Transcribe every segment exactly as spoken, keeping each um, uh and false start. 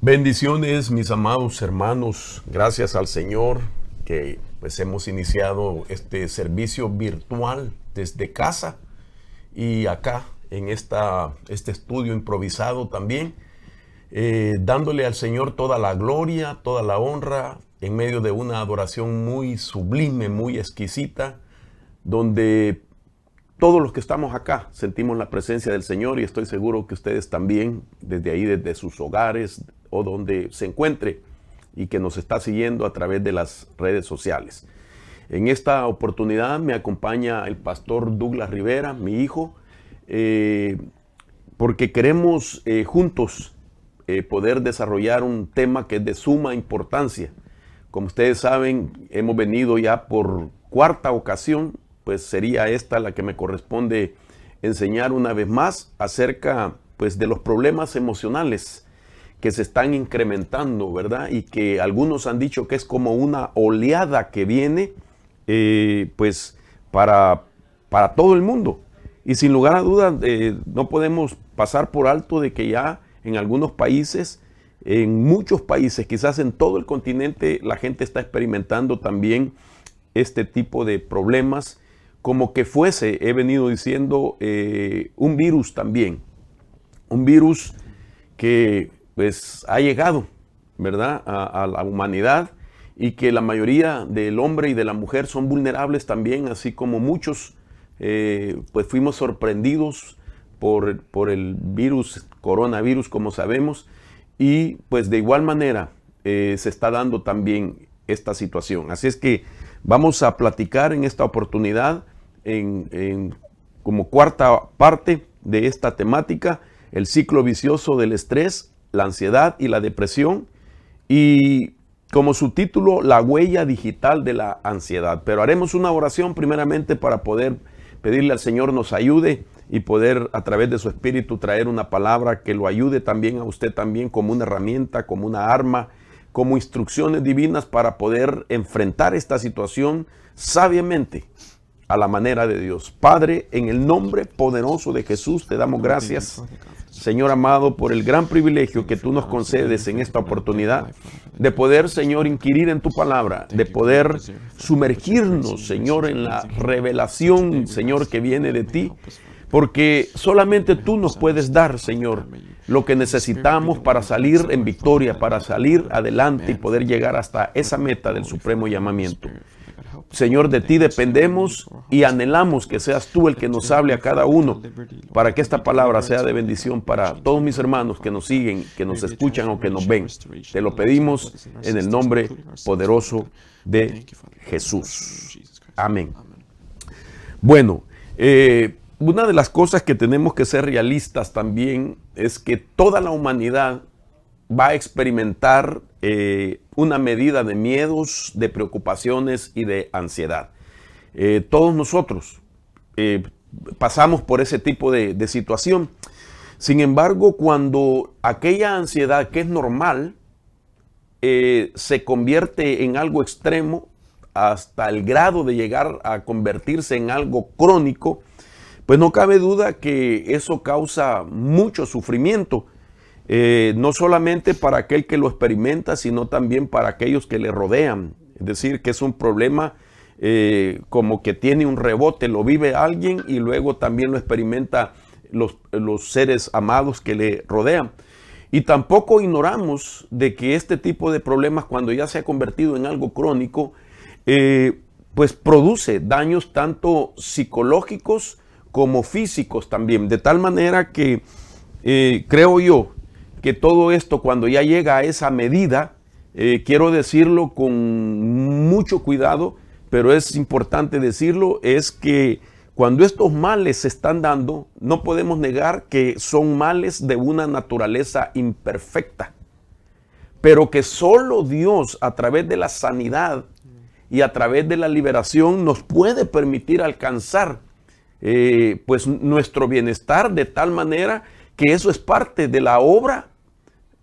Bendiciones, mis amados hermanos. Gracias al Señor que pues hemos iniciado este servicio virtual desde casa y acá en esta, este estudio improvisado también, eh, dándole al Señor toda la gloria, toda la honra, en medio de una adoración muy sublime, muy exquisita, donde todos los que estamos acá sentimos la presencia del Señor, y estoy seguro que ustedes también, desde ahí, desde sus hogares o donde se encuentre y que nos está siguiendo a través de las redes sociales. En esta oportunidad me acompaña el pastor Douglas Rivera, mi hijo, eh, porque queremos eh, juntos eh, poder desarrollar un tema que es de suma importancia. Como ustedes saben, hemos venido ya por cuarta ocasión, pues sería esta la que me corresponde enseñar una vez más acerca pues, de los problemas emocionales que se están incrementando, ¿verdad? Y que algunos han dicho que es como una oleada que viene eh, pues para, para todo el mundo. Y sin lugar a dudas, eh, no podemos pasar por alto de que ya en algunos países, en muchos países, quizás en todo el continente, la gente está experimentando también este tipo de problemas, como que fuese, he venido diciendo, eh, un virus también. Un virus que pues ha llegado, ¿verdad?, a, a la humanidad, y que la mayoría del hombre y de la mujer son vulnerables también, así como muchos eh, pues fuimos sorprendidos por, por el virus, coronavirus, como sabemos, y pues de igual manera eh, se está dando también esta situación. Así es que vamos a platicar en esta oportunidad, en, en como cuarta parte de esta temática, el ciclo vicioso del estrés, la ansiedad y la depresión, y como subtítulo, la huella digital de la ansiedad. Pero haremos una oración primeramente para poder pedirle al Señor nos ayude y poder a través de su espíritu traer una palabra que lo ayude también a usted también como una herramienta, como una arma, como instrucciones divinas para poder enfrentar esta situación sabiamente a la manera de Dios. Padre, en el nombre poderoso de Jesús te damos gracias, Señor amado, por el gran privilegio que tú nos concedes en esta oportunidad de poder, Señor, inquirir en tu palabra, de poder sumergirnos, Señor, en la revelación, Señor, que viene de ti, porque solamente tú nos puedes dar, Señor, lo que necesitamos para salir en victoria, para salir adelante y poder llegar hasta esa meta del supremo llamamiento. Señor, de ti dependemos y anhelamos que seas tú el que nos hable a cada uno, para que esta palabra sea de bendición para todos mis hermanos que nos siguen, que nos escuchan o que nos ven. Te lo pedimos en el nombre poderoso de Jesús. Amén. Bueno, eh, una de las cosas que tenemos que ser realistas también es que toda la humanidad va a experimentar eh, una medida de miedos, de preocupaciones y de ansiedad. Eh, todos nosotros eh, pasamos por ese tipo de, de situación. Sin embargo, cuando aquella ansiedad que es normal eh, se convierte en algo extremo hasta el grado de llegar a convertirse en algo crónico, pues no cabe duda que eso causa mucho sufrimiento. Eh, no solamente para aquel que lo experimenta, sino también para aquellos que le rodean. Es decir, que es un problema eh, como que tiene un rebote, lo vive alguien y luego también lo experimenta los, los seres amados que le rodean. Y tampoco ignoramos de que este tipo de problemas, cuando ya se ha convertido en algo crónico, eh, pues produce daños tanto psicológicos como físicos también. De tal manera que eh, creo yo, que todo esto, cuando ya llega a esa medida, eh, quiero decirlo con mucho cuidado, pero es importante decirlo, es que cuando estos males se están dando, no podemos negar que son males de una naturaleza imperfecta, pero que solo Dios, a través de la sanidad y a través de la liberación, nos puede permitir alcanzar eh, pues nuestro bienestar, de tal manera que eso es parte de la obra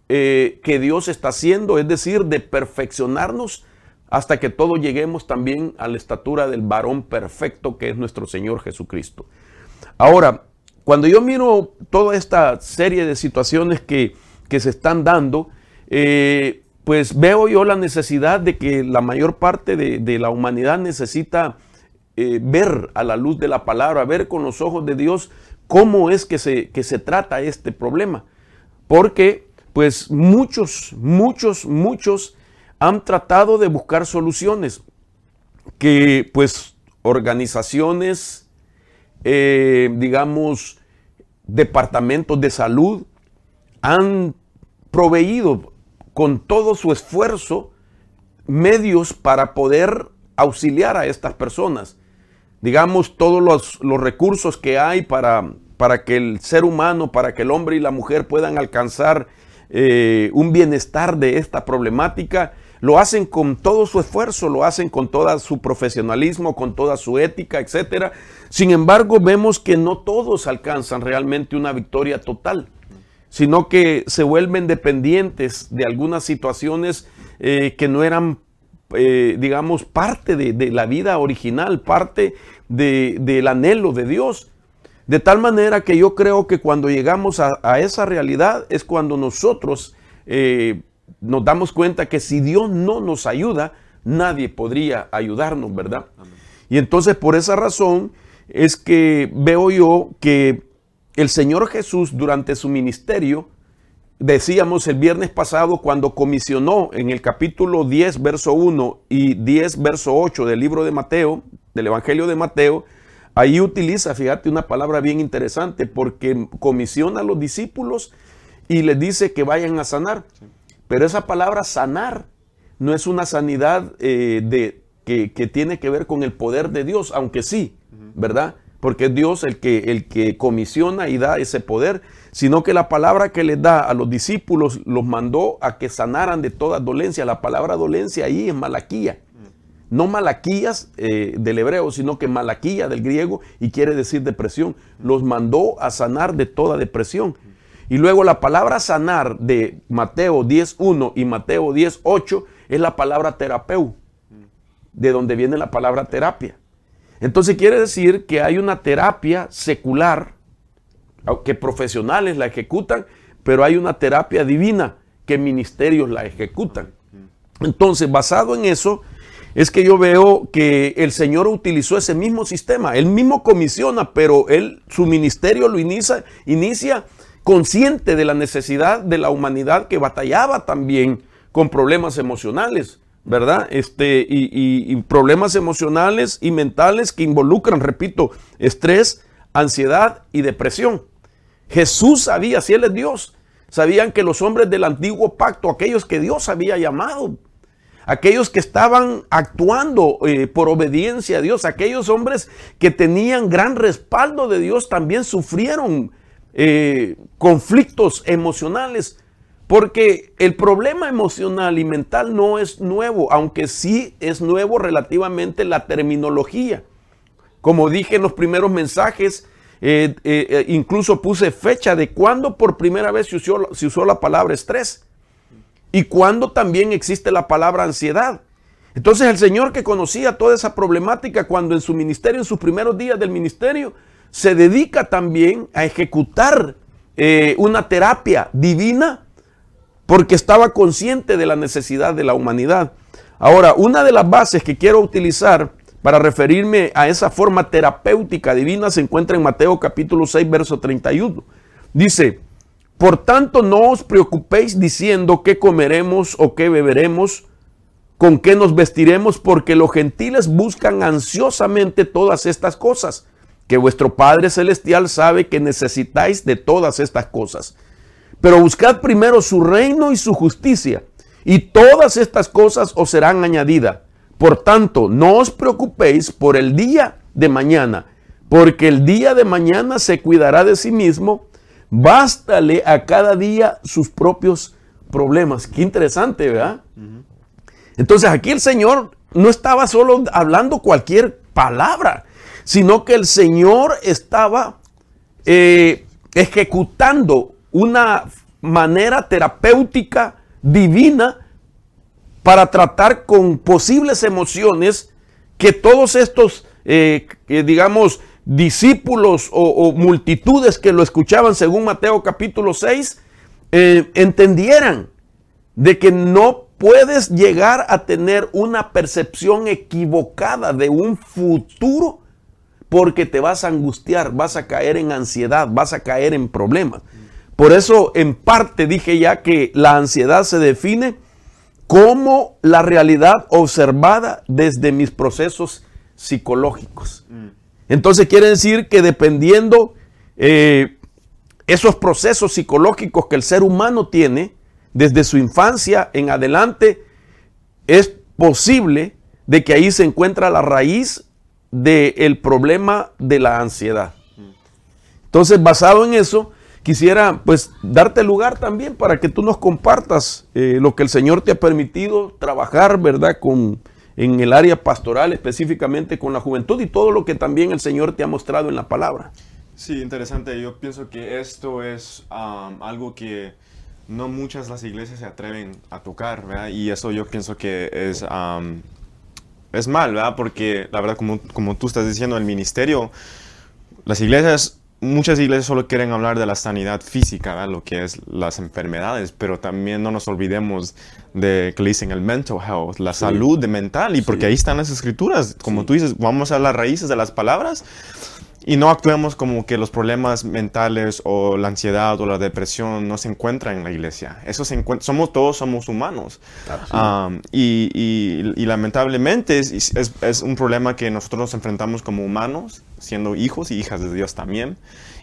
eh, que Dios está haciendo, es decir, de perfeccionarnos hasta que todos lleguemos también a la estatura del varón perfecto que es nuestro Señor Jesucristo. Ahora, cuando yo miro toda esta serie de situaciones que, que se están dando, eh, pues veo yo la necesidad de que la mayor parte de, de la humanidad necesita eh, ver a la luz de la palabra, ver con los ojos de Dios cómo es que se, que se trata este problema. Porque pues muchos, muchos, muchos han tratado de buscar soluciones que pues organizaciones, eh, digamos, departamentos de salud han proveído con todo su esfuerzo medios para poder auxiliar a estas personas. Digamos, todos los, los recursos que hay para, para que el ser humano, para que el hombre y la mujer puedan alcanzar eh, un bienestar de esta problemática, lo hacen con todo su esfuerzo, lo hacen con todo su profesionalismo, con toda su ética, etcétera. Sin embargo, vemos que no todos alcanzan realmente una victoria total, sino que se vuelven dependientes de algunas situaciones eh, que no eran, eh, digamos, parte de, de la vida original, parte de, del anhelo de Dios. De tal manera que yo creo que cuando llegamos a, a esa realidad es cuando nosotros eh, nos damos cuenta que si Dios no nos ayuda, nadie podría ayudarnos, ¿verdad? Amén. Y entonces por esa razón es que veo yo que el Señor Jesús durante su ministerio, decíamos el viernes pasado cuando comisionó en el capítulo diez, verso uno y diez, verso ocho del libro de Mateo, del Evangelio de Mateo, ahí utiliza, fíjate, una palabra bien interesante porque comisiona a los discípulos y les dice que vayan a sanar. Sí. Pero esa palabra sanar no es una sanidad eh, de, que, que tiene que ver con el poder de Dios, aunque sí, ¿verdad? Porque es Dios el que, el que comisiona y da ese poder, sino que la palabra que les da a los discípulos los mandó a que sanaran de toda dolencia. La palabra dolencia ahí es malaquía, no malaquías eh, del hebreo, sino que malaquía del griego y quiere decir depresión. Los mandó a sanar de toda depresión. Y luego la palabra sanar de Mateo diez uno y Mateo diez ocho es la palabra terapeu, de donde viene la palabra terapia. Entonces quiere decir que hay una terapia secular, que profesionales la ejecutan, pero hay una terapia divina que ministerios la ejecutan. Entonces, basado en eso, es que yo veo que el Señor utilizó ese mismo sistema. Él mismo comisiona, pero él, su ministerio lo inicia, inicia consciente de la necesidad de la humanidad que batallaba también con problemas emocionales, ¿verdad? Este, y, y, y problemas emocionales y mentales que involucran, repito, estrés, ansiedad y depresión. Jesús sabía, si Él es Dios, sabían que los hombres del antiguo pacto, aquellos que Dios había llamado, aquellos que estaban actuando eh, por obediencia a Dios, aquellos hombres que tenían gran respaldo de Dios, también sufrieron Eh, conflictos emocionales, porque el problema emocional y mental no es nuevo, aunque sí es nuevo relativamente la terminología. Como dije en los primeros mensajes, eh, eh, incluso puse fecha de cuándo por primera vez se usó, se usó la palabra estrés y cuándo también existe la palabra ansiedad. Entonces el Señor, que conocía toda esa problemática, cuando en su ministerio, en sus primeros días del ministerio, se dedica también a ejecutar eh, una terapia divina porque estaba consciente de la necesidad de la humanidad. Ahora, una de las bases que quiero utilizar para referirme a esa forma terapéutica divina se encuentra en Mateo capítulo seis, verso treinta y uno. Dice, por tanto no os preocupéis diciendo qué comeremos o qué beberemos, con qué nos vestiremos, porque los gentiles buscan ansiosamente todas estas cosas, que vuestro Padre Celestial sabe que necesitáis de todas estas cosas. Pero buscad primero su reino y su justicia, y todas estas cosas os serán añadidas. Por tanto, no os preocupéis por el día de mañana, porque el día de mañana se cuidará de sí mismo. Bástale a cada día sus propios problemas. Qué interesante, ¿verdad? Entonces aquí el Señor no estaba solo hablando cualquier palabra, sino que el Señor estaba eh, ejecutando una manera terapéutica divina para tratar con posibles emociones que todos estos, eh, eh, digamos, discípulos o, o multitudes que lo escuchaban según Mateo capítulo seis, eh, entendieran. de que no puedes llegar a tener una percepción equivocada de un futuro porque te vas a angustiar, vas a caer en ansiedad, vas a caer en problemas. Por eso, en parte, dije ya que la ansiedad se define como la realidad observada desde mis procesos psicológicos. Entonces, quiere decir que dependiendo eh, esos procesos psicológicos que el ser humano tiene, desde su infancia en adelante, es posible de que ahí se encuentra la raíz del problema de la ansiedad. Entonces, basado en eso, quisiera pues darte lugar también para que tú nos compartas eh, lo que el Señor te ha permitido trabajar, ¿verdad? Con, en el área pastoral, específicamente con la juventud y todo lo que también el Señor te ha mostrado en la palabra. Sí, interesante. Yo pienso que esto es um, algo que no muchas las iglesias se atreven a tocar, ¿verdad? Y eso yo pienso que es, um, es mal, ¿verdad? Porque la verdad, como, como tú estás diciendo, el ministerio, las iglesias... Muchas iglesias solo quieren hablar de la sanidad física, ¿verdad? Lo que es las enfermedades, pero también no nos olvidemos de que le dicen el mental health, la sí. salud de mental, y porque sí. ahí están las escrituras. Como sí. tú dices, vamos a las raíces de las palabras y no actuemos como que los problemas mentales o la ansiedad o la depresión no se encuentran en la iglesia. Eso se encuentra, somos, todos somos humanos. Um, y, y, y lamentablemente es, es, es un problema que nosotros nos enfrentamos como humanos, siendo hijos y hijas de Dios también.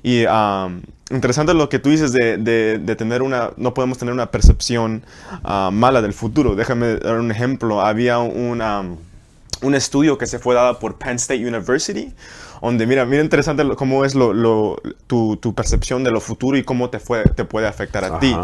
Y um, interesante lo que tú dices de, de, de tener una, no podemos tener una percepción uh, mala del futuro. Déjame dar un ejemplo. Había una, un estudio que se fue dado por Penn State University, donde mira, mira interesante cómo es lo, lo, tu, tu percepción de lo futuro y cómo te, fue, te puede afectar a Ajá. ti.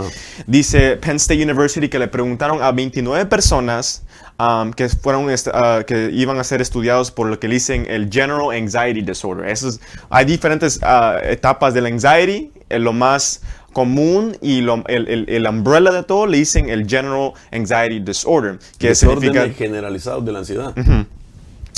Dice Penn State University que le preguntaron a veintinueve personas um, que, fueron, uh, que iban a ser estudiados por lo que le dicen el General Anxiety Disorder. Eso es, hay diferentes uh, etapas del anxiety, eh, lo más común y lo, el, el, el umbrella de todo le dicen el General Anxiety Disorder. Que significa generalizado de la ansiedad. Uh-huh.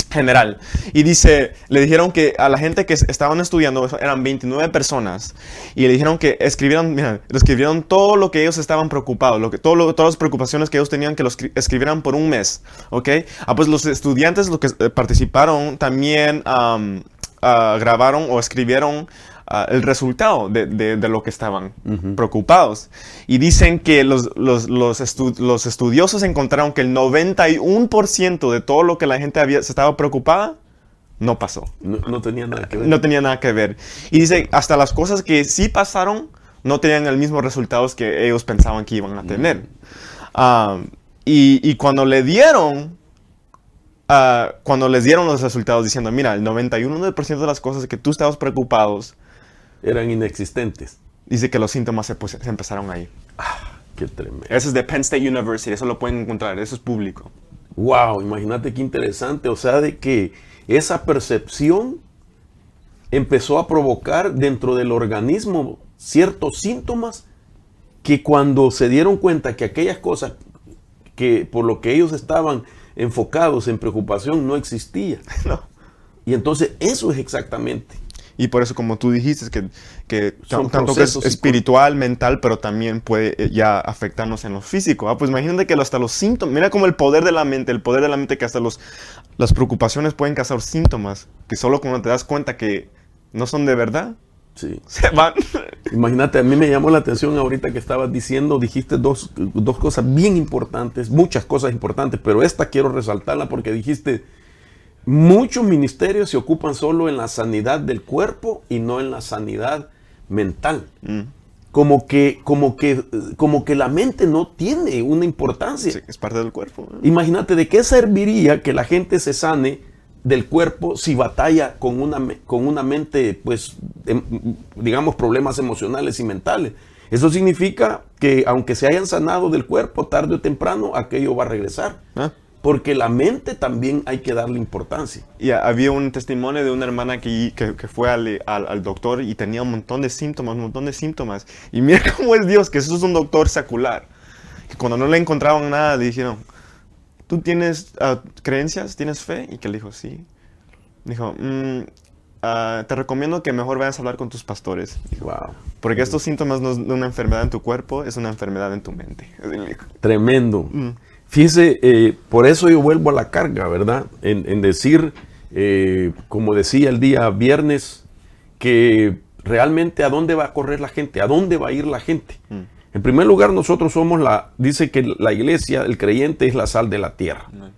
General. Y dice, le dijeron que a la gente que estaban estudiando, eran veintinueve personas, y le dijeron que escribieran, mira, escribieron todo lo que ellos estaban preocupados, lo que, todo lo, todas las preocupaciones que ellos tenían, que los escribieran por un mes, ¿ok? Ah, pues los estudiantes los que participaron también um, uh, grabaron o escribieron Uh, el resultado de, de, de lo que estaban uh-huh. preocupados. Y dicen que los, los, los, estu- los estudiosos encontraron que el noventa y uno por ciento de todo lo que la gente había, se estaba preocupada, no pasó. No, no tenía nada que ver. No tenía nada que ver. Y dicen, hasta las cosas que sí pasaron, no tenían el mismo resultados que ellos pensaban que iban a tener. Uh-huh. Uh, y, y cuando le dieron... Uh, cuando les dieron los resultados diciendo, mira, el noventa y uno por ciento de las cosas que tú estabas preocupados eran inexistentes. Dice que los síntomas se, pues, se empezaron ahí. Ah, qué tremendo. Eso es de Penn State University, eso lo pueden encontrar, eso es público. Wow, imagínate qué interesante, o sea, de que esa percepción empezó a provocar dentro del organismo ciertos síntomas que cuando se dieron cuenta que aquellas cosas que por lo que ellos estaban enfocados en preocupación no existía. No. Y entonces eso es exactamente. Y por eso, como tú dijiste, que, que t- tanto que es espiritual, mental, pero también puede ya afectarnos en lo físico. Ah, pues imagínate que hasta los síntomas, mira como el poder de la mente, el poder de la mente que hasta los, las preocupaciones pueden causar síntomas, que solo cuando te das cuenta que no son de verdad, sí. se van. Imagínate, a mí me llamó la atención ahorita que estabas diciendo, dijiste dos, dos cosas bien importantes, muchas cosas importantes, pero esta quiero resaltarla porque dijiste, muchos ministerios se ocupan solo en la sanidad del cuerpo y no en la sanidad mental. Mm. Como que, como que, como que la mente no tiene una importancia. Sí, es parte del cuerpo. ¿Eh? Imagínate, ¿de qué serviría que la gente se sane del cuerpo si batalla con una, con una mente, pues, em, digamos, problemas emocionales y mentales? Eso significa que aunque se hayan sanado del cuerpo, tarde o temprano, aquello va a regresar. ¿Ah? Porque la mente también hay que darle importancia. Y yeah, había un testimonio de una hermana que, que, que fue al, al, al doctor y tenía un montón de síntomas, un montón de síntomas. Y mira cómo es Dios, que eso es un doctor secular. Que cuando no le encontraban nada, le dijeron, ¿tú tienes uh, creencias? ¿Tienes fe? Y que le dijo, sí. Dijo, mm, Uh, te recomiendo que mejor vayas a hablar con tus pastores. Wow. Porque estos síntomas no es de una enfermedad en tu cuerpo, es una enfermedad en tu mente. Tremendo. Mm. Fíjese, eh, por eso yo vuelvo a la carga, ¿verdad? En, en decir, eh, como decía el día viernes, que realmente a dónde va a correr la gente, a dónde va a ir la gente. Mm. En primer lugar, nosotros somos la, dice que la iglesia, el creyente, es la sal de la tierra. Mm.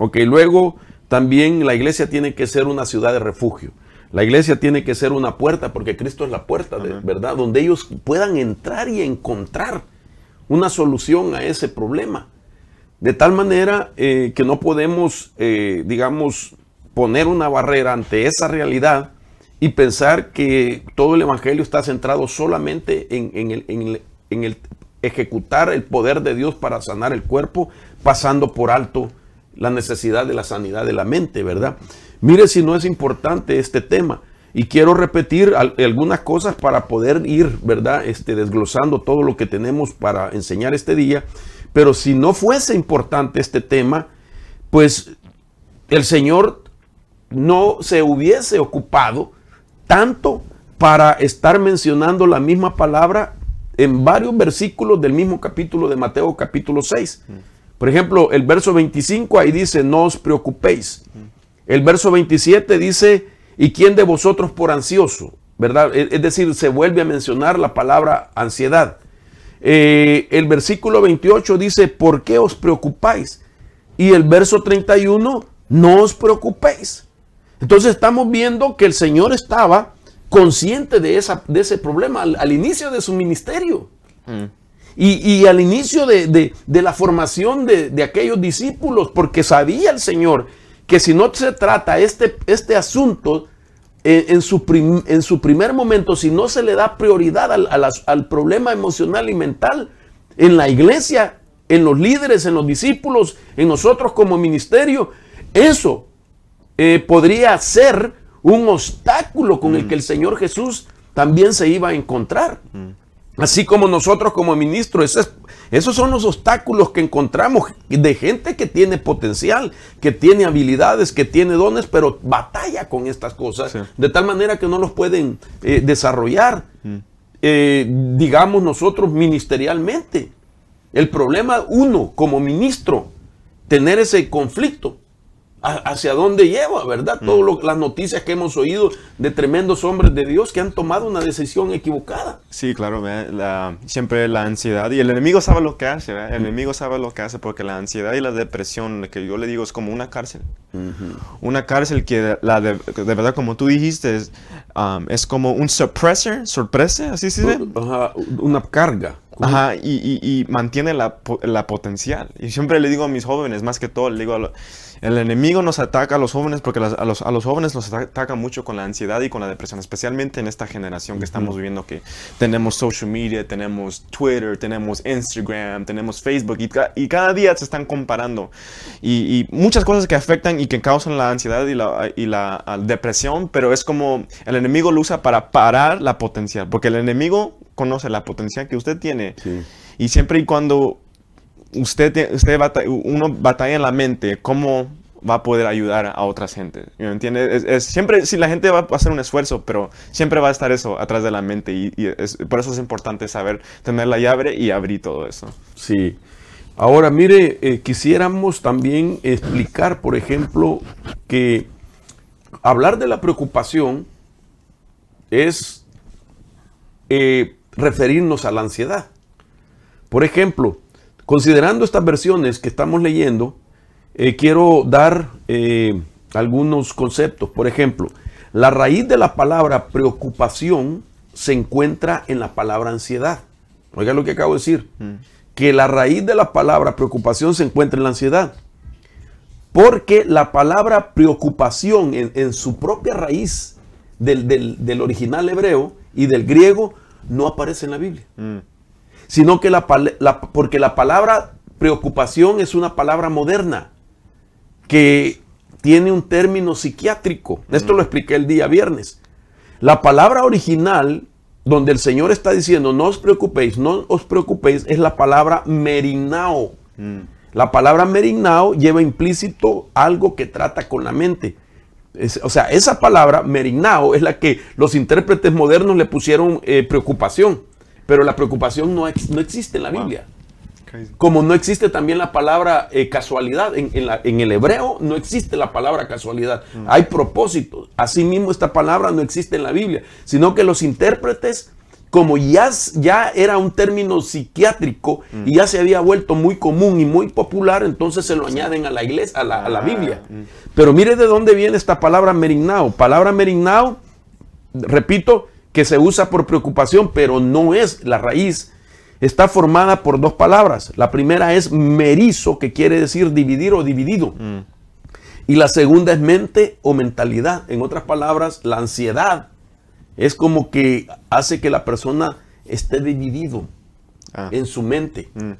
Ok, luego también la iglesia tiene que ser una ciudad de refugio. La iglesia tiene que ser una puerta, porque Cristo es la puerta, de, ¿verdad? Donde ellos puedan entrar y encontrar una solución a ese problema. De tal manera eh, que no podemos, eh, digamos, poner una barrera ante esa realidad y pensar que todo el evangelio está centrado solamente en, en, el, en, el, en el ejecutar el poder de Dios para sanar el cuerpo, pasando por alto la necesidad de la sanidad de la mente, ¿verdad? Mire si no es importante este tema. Y quiero repetir al- algunas cosas para poder ir, ¿verdad? Este, desglosando todo lo que tenemos para enseñar este día. Pero si no fuese importante este tema, pues el Señor no se hubiese ocupado tanto para estar mencionando la misma palabra en varios versículos del mismo capítulo de Mateo, capítulo seis. Por ejemplo, el verso veinticinco, ahí dice, no os preocupéis. El verso veintisiete dice, ¿y quién de vosotros por ansioso? ¿Verdad? Es decir, se vuelve a mencionar la palabra ansiedad. Eh, el versículo veintiocho dice, ¿por qué os preocupáis? Y el verso treinta y uno, no os preocupéis. Entonces estamos viendo que el Señor estaba consciente de, esa, de ese problema al, al inicio de su ministerio. Mm. Y, y al inicio de, de, de la formación de, de aquellos discípulos, porque sabía el Señor que si no se trata este, este asunto en, en, su prim, en su primer momento, si no se le da prioridad al, al, al problema emocional y mental en la iglesia, en los líderes, en los discípulos, en nosotros como ministerio, eso eh, podría ser un obstáculo con mm. el que el Señor Jesús también se iba a encontrar. Mm. Así como nosotros como ministros, esos, esos son los obstáculos que encontramos de gente que tiene potencial, que tiene habilidades, que tiene dones, pero batalla con estas cosas, sí. de tal manera que no los pueden eh, desarrollar, mm. eh, digamos nosotros ministerialmente. El problema uno como ministro, tener ese conflicto. Hacia dónde lleva, ¿verdad? Mm. Todas las noticias que hemos oído de tremendos hombres de Dios que han tomado una decisión equivocada. Sí, claro, la, siempre la ansiedad. Y el enemigo sabe lo que hace, ¿verdad? El mm. enemigo sabe lo que hace porque la ansiedad y la depresión, que yo le digo, es como una cárcel. Mm-hmm. Una cárcel que, la de, de verdad, como tú dijiste, es, um, es como un suppressor, sorpresa, ¿así se dice? Ajá, una carga. Ajá, y, y, y mantiene la, la potencial. Y siempre le digo a mis jóvenes, más que todo, le digo a lo, el enemigo nos ataca a los jóvenes porque las, a, los, a los jóvenes nos ataca mucho con la ansiedad y con la depresión, especialmente en esta generación que estamos viviendo, que tenemos social media, tenemos Twitter, tenemos Instagram, tenemos Facebook y, y cada día se están comparando. Y, y muchas cosas que afectan y que causan la ansiedad y la, y la, la depresión, pero es como el enemigo lo usa para parar la potencial, porque el enemigo conoce la potencial que usted tiene. Sí. Y siempre y cuando usted, usted batalla, uno batalla en la mente, ¿cómo va a poder ayudar a otras gentes? ¿Me entiende? Es, es, siempre, si la gente va a hacer un esfuerzo, pero siempre va a estar eso atrás de la mente. Y, y es, por eso es importante saber tener la llave y abrir todo eso. Sí. Ahora, mire, eh, quisiéramos también explicar, por ejemplo, que hablar de la preocupación es... Eh, referirnos a la ansiedad. Por ejemplo, considerando estas versiones que estamos leyendo, eh, quiero dar eh, algunos conceptos. Por ejemplo, la raíz de la palabra preocupación se encuentra en la palabra ansiedad. Oiga lo que acabo de decir, mm. que la raíz de la palabra preocupación se encuentra en la ansiedad, porque la palabra preocupación en, en su propia raíz del, del, del original hebreo y del griego no aparece en la Biblia, mm. sino que la, la, porque la palabra preocupación es una palabra moderna que tiene un término psiquiátrico. Mm. Esto lo expliqué el día viernes. La palabra original donde el Señor está diciendo no os preocupéis, no os preocupéis, es la palabra merinao. Mm. La palabra merinao lleva implícito algo que trata con la mente. Es, o sea, esa palabra, merignao, es la que los intérpretes modernos le pusieron eh, preocupación, pero la preocupación no, ex, no existe en la Biblia. Wow. Como no existe también la palabra eh, casualidad, en, en, la, en el hebreo no existe la palabra casualidad, mm. hay propósito. Asimismo, esta palabra no existe en la Biblia, sino que los intérpretes, como ya, ya era un término psiquiátrico mm. y ya se había vuelto muy común y muy popular, entonces se lo añaden a la iglesia, a la, a la Biblia. Mm. Pero mire de dónde viene esta palabra merignao. Palabra merignao, repito, que se usa por preocupación, pero no es la raíz. Está formada por dos palabras. La primera es merizo, que quiere decir dividir o dividido. Mm. Y la segunda es mente o mentalidad. En otras palabras, la ansiedad. Es como que hace que la persona esté dividido ah. en su mente. Mm.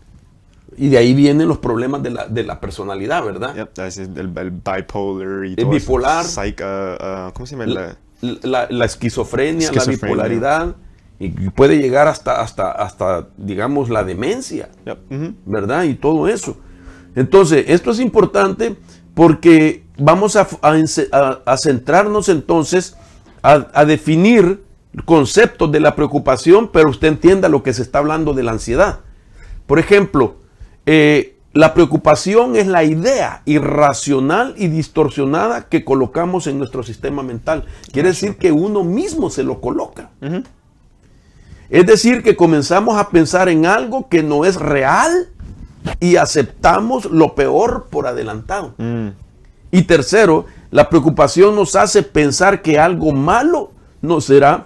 Y de ahí vienen los problemas de la, de la personalidad, ¿verdad? Yep, el, el bipolar y todo. El bipolar. Eso, psych, uh, uh, ¿Cómo se llama? La, la, la, la esquizofrenia, esquizofrenia, la bipolaridad. Y puede llegar hasta, hasta, hasta digamos, la demencia, yep. mm-hmm. ¿verdad? Y todo eso. Entonces, esto es importante porque vamos a, a, a, a centrarnos entonces... A, a definir conceptos de la preocupación, pero usted entienda lo que se está hablando de la ansiedad. Por ejemplo, eh, la preocupación es la idea irracional y distorsionada que colocamos en nuestro sistema mental. Quiere decir que uno mismo se lo coloca. Uh-huh. Es decir, que comenzamos a pensar en algo que no es real y aceptamos lo peor por adelantado. Mm. Y tercero, la preocupación nos hace pensar que algo malo nos será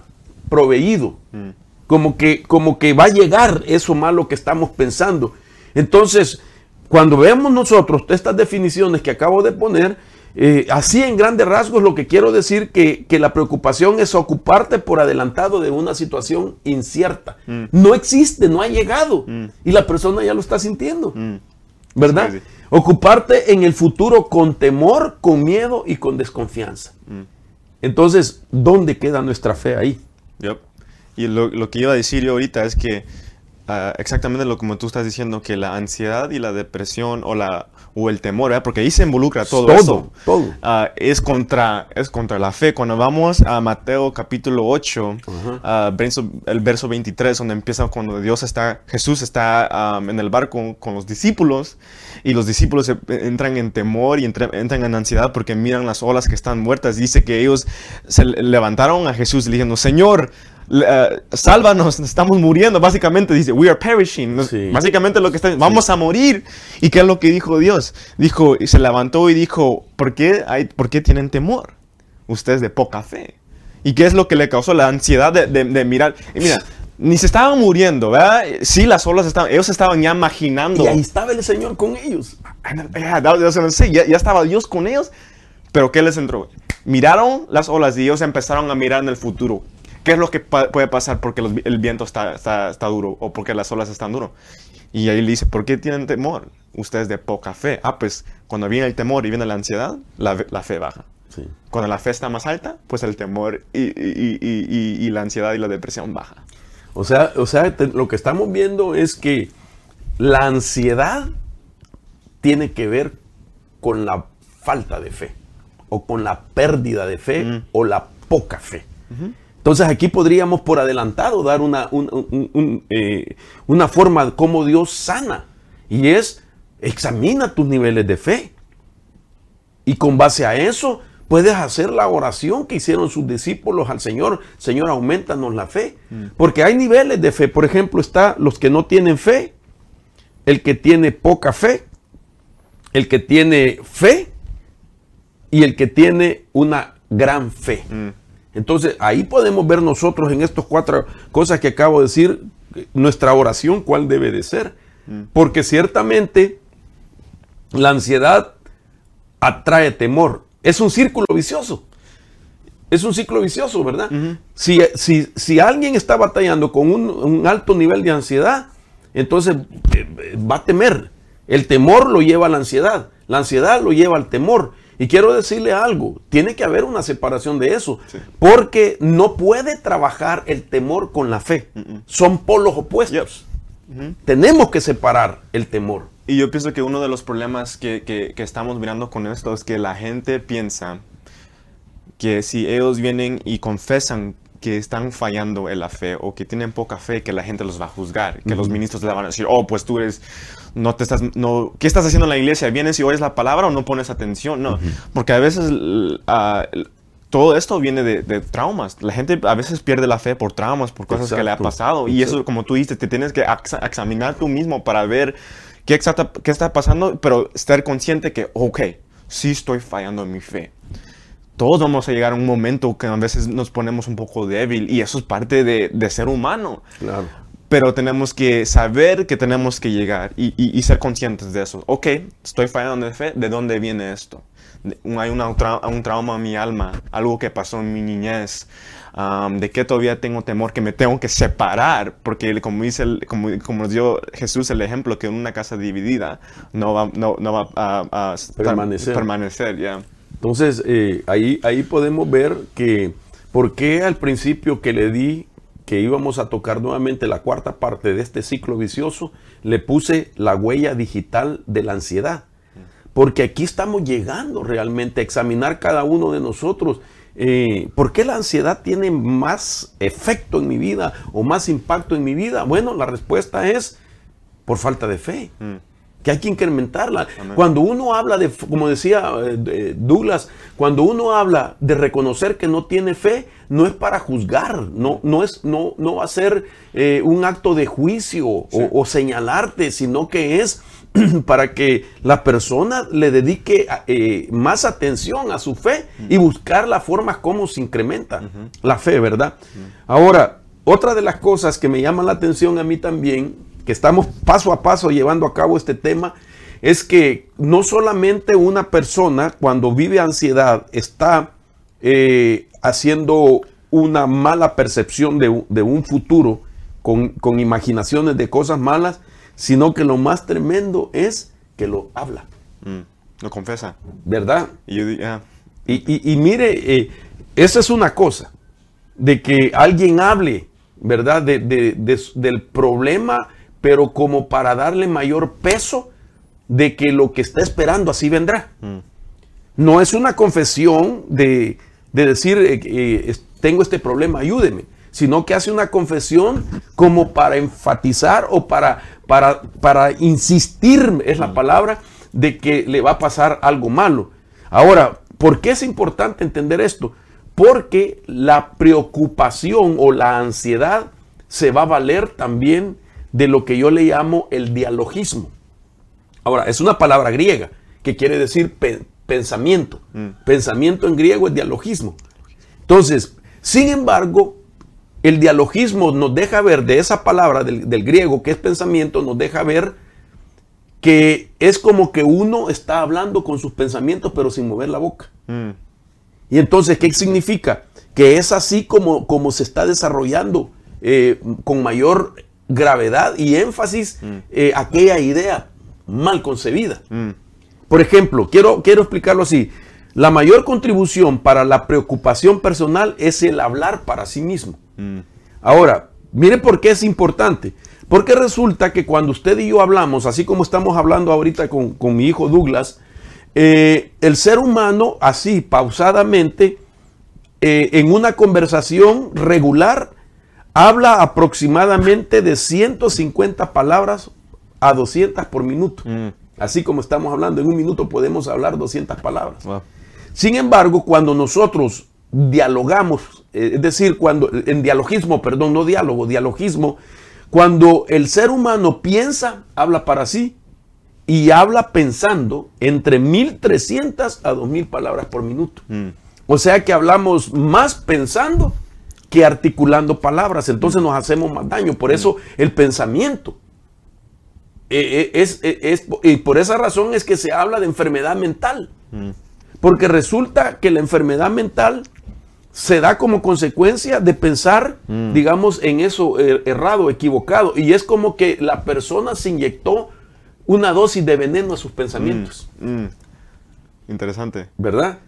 proveído. Mm. Como que, como que va a llegar eso malo que estamos pensando. Entonces, cuando vemos nosotros estas definiciones que acabo de poner, eh, así en grandes rasgos lo que quiero decir que, que la preocupación es ocuparte por adelantado de una situación incierta. Mm. No existe, no ha llegado. Mm. Y la persona ya lo está sintiendo. Mm. ¿Verdad? Sí, sí. Ocuparte en el futuro con temor, con miedo y con desconfianza. Mm. Entonces, ¿dónde queda nuestra fe ahí? Yep. Y lo, lo que iba a decir yo ahorita es que uh, exactamente lo como tú estás diciendo, que la ansiedad y la depresión o, la, o el temor, ¿eh? Porque ahí se involucra todo, todo eso. Todo. Uh, es, contra, es contra la fe. Cuando vamos a Mateo capítulo ocho, uh-huh. uh, verso, el verso veintitrés, donde empieza cuando Dios está, Jesús está um, en el barco con los discípulos, y los discípulos entran en temor y entran, entran en ansiedad porque miran las olas que están muertas. Dice que ellos se levantaron a Jesús diciendo, Señor, uh, sálvanos, estamos muriendo. Básicamente dice, we are perishing. Sí. Básicamente lo que está, vamos sí. a morir. ¿Y qué es lo que dijo Dios? Dijo, se levantó y dijo, ¿por qué, hay, ¿por qué tienen temor? Ustedes de poca fe. ¿Y qué es lo que le causó la ansiedad de, de, de mirar? Y mira, ni se estaban muriendo, ¿verdad? Sí, las olas estaban... Ellos estaban ya imaginando... Y ahí estaba el Señor con ellos. Yeah, that was, that was, sí, ya, ya estaba Dios con ellos. Pero ¿qué les entró? Miraron las olas y ellos empezaron a mirar en el futuro. ¿Qué es lo que pa- puede pasar porque los, el viento está, está, está duro o porque las olas están duras? Y ahí le dice, ¿por qué tienen temor? Ustedes de poca fe. Ah, pues, cuando viene el temor y viene la ansiedad, la, la fe baja. Sí. Cuando la fe está más alta, pues el temor y, y, y, y, y la ansiedad y la depresión baja. O sea, o sea te, lo que estamos viendo es que la ansiedad tiene que ver con la falta de fe, o con la pérdida de fe, mm. o la poca fe. Uh-huh. Entonces aquí podríamos por adelantado dar una, un, un, un, eh, una forma de cómo Dios sana, y es, examina tus niveles de fe. Y con base a eso, puedes hacer la oración que hicieron sus discípulos al Señor. Señor, auméntanos la fe. Mm. Porque hay niveles de fe. Por ejemplo, está los que no tienen fe, el que tiene poca fe, el que tiene fe y el que tiene una gran fe. Mm. Entonces, ahí podemos ver nosotros en estas cuatro cosas que acabo de decir, nuestra oración, cuál debe de ser. Mm. Porque ciertamente la ansiedad atrae temor. Es un círculo vicioso. Es un ciclo vicioso, ¿verdad? Uh-huh. Si, si, si alguien está batallando con un, un alto nivel de ansiedad, entonces eh, va a temer. El temor lo lleva a la ansiedad. La ansiedad lo lleva al temor. Y quiero decirle algo. Tiene que haber una separación de eso. Sí. Porque no puede trabajar el temor con la fe. Uh-uh. Son polos opuestos. Yep. Uh-huh. Tenemos que separar el temor. Y yo pienso que uno de los problemas que, que, que estamos mirando con esto es que la gente piensa que si ellos vienen y confesan que están fallando en la fe o que tienen poca fe, que la gente los va a juzgar, que mm-hmm. los ministros le van a decir, oh, pues tú eres, no te estás, no, ¿qué estás haciendo en la iglesia? ¿Vienes y oyes la palabra o no pones atención? No, mm-hmm. porque a veces uh, todo esto viene de, de traumas. La gente a veces pierde la fe por traumas, por cosas Exacto. que le ha pasado. Exacto. Y eso, como tú dices, te tienes que axa- examinar tú mismo para ver qué, exacta, qué está pasando, pero estar consciente que, ok, sí estoy fallando en mi fe. Todos vamos a llegar a un momento que a veces nos ponemos un poco débil y eso es parte de, de ser humano. Claro. Pero tenemos que saber que tenemos que llegar y, y, y ser conscientes de eso. Ok, estoy fallando de fe, ¿de dónde viene esto? Hay una, un trauma en mi alma, algo que pasó en mi niñez, um, de que todavía tengo temor, que me tengo que separar, porque como dice el, como, como dio Jesús el ejemplo, que en una casa dividida no va, no, no va a, a estar, permanecer. permanecer yeah. Entonces, eh, ahí, ahí podemos ver que, ¿por qué al principio que le di que íbamos a tocar nuevamente la cuarta parte de este ciclo vicioso, le puse la huella digital de la ansiedad? Porque aquí estamos llegando realmente a examinar cada uno de nosotros eh, por qué la ansiedad tiene más efecto en mi vida o más impacto en mi vida. Bueno, la respuesta es por falta de fe, mm. que hay que incrementarla. Amén. Cuando uno habla de, como decía eh, Douglas, cuando uno habla de reconocer que no tiene fe, no es para juzgar, no, no, es, no, no va a ser eh, un acto de juicio sí. o, o señalarte, sino que es para que la persona le dedique eh, más atención a su fe uh-huh. y buscar las formas como se incrementa uh-huh. la fe, ¿verdad? Uh-huh. Ahora, otra de las cosas que me llama la atención a mí también, que estamos paso a paso llevando a cabo este tema, es que no solamente una persona cuando vive ansiedad está eh, haciendo una mala percepción de, de un futuro con, con imaginaciones de cosas malas, sino que lo más tremendo es que lo habla. Mm, lo confesa. ¿Verdad? You, yeah. y, y, y mire, eh, esa es una cosa, de que alguien hable, ¿verdad? De, de, de, del problema, pero como para darle mayor peso de que lo que está esperando así vendrá. Mm. No es una confesión de, de decir, eh, eh, tengo este problema, ayúdeme, sino que hace una confesión como para enfatizar o para, para, para insistir, es la palabra, de que le va a pasar algo malo. Ahora, ¿por qué es importante entender esto? Porque la preocupación o la ansiedad se va a valer también de lo que yo le llamo el dialogismo. Ahora, es una palabra griega que quiere decir pe- pensamiento. Mm. Pensamiento en griego es dialogismo. Entonces, sin embargo, el dialogismo nos deja ver, de esa palabra del, del griego que es pensamiento, nos deja ver que es como que uno está hablando con sus pensamientos pero sin mover la boca. Mm. Y entonces, ¿qué significa? Que es así como, como se está desarrollando eh, con mayor gravedad y énfasis mm. eh, aquella idea mal concebida. Mm. Por ejemplo, quiero, quiero explicarlo así. La mayor contribución para la preocupación personal es el hablar para sí mismo. Ahora, miren por qué es importante. Porque resulta que cuando usted y yo hablamos, así como estamos hablando ahorita con, con mi hijo Douglas, eh, el ser humano así, pausadamente, eh, en una conversación regular, habla aproximadamente de ciento cincuenta palabras a doscientas por minuto. Mm. Así como estamos hablando, en un minuto podemos hablar doscientas palabras. Wow. Sin embargo, cuando nosotros dialogamos, es decir, cuando en dialogismo, perdón, no diálogo, dialogismo, cuando el ser humano piensa, habla para sí y habla pensando entre mil trescientas a dos mil palabras por minuto. Mm. O sea que hablamos más pensando que articulando palabras, entonces mm. nos hacemos más daño. Por mm. eso el pensamiento eh, eh, es, eh, es, y por esa razón es que se habla de enfermedad mental. Mm. Porque resulta que la enfermedad mental se da como consecuencia de pensar, mm. digamos, en eso er- errado, equivocado. Y es como que la persona se inyectó una dosis de veneno a sus pensamientos. Mm. Mm. Interesante. ¿Verdad?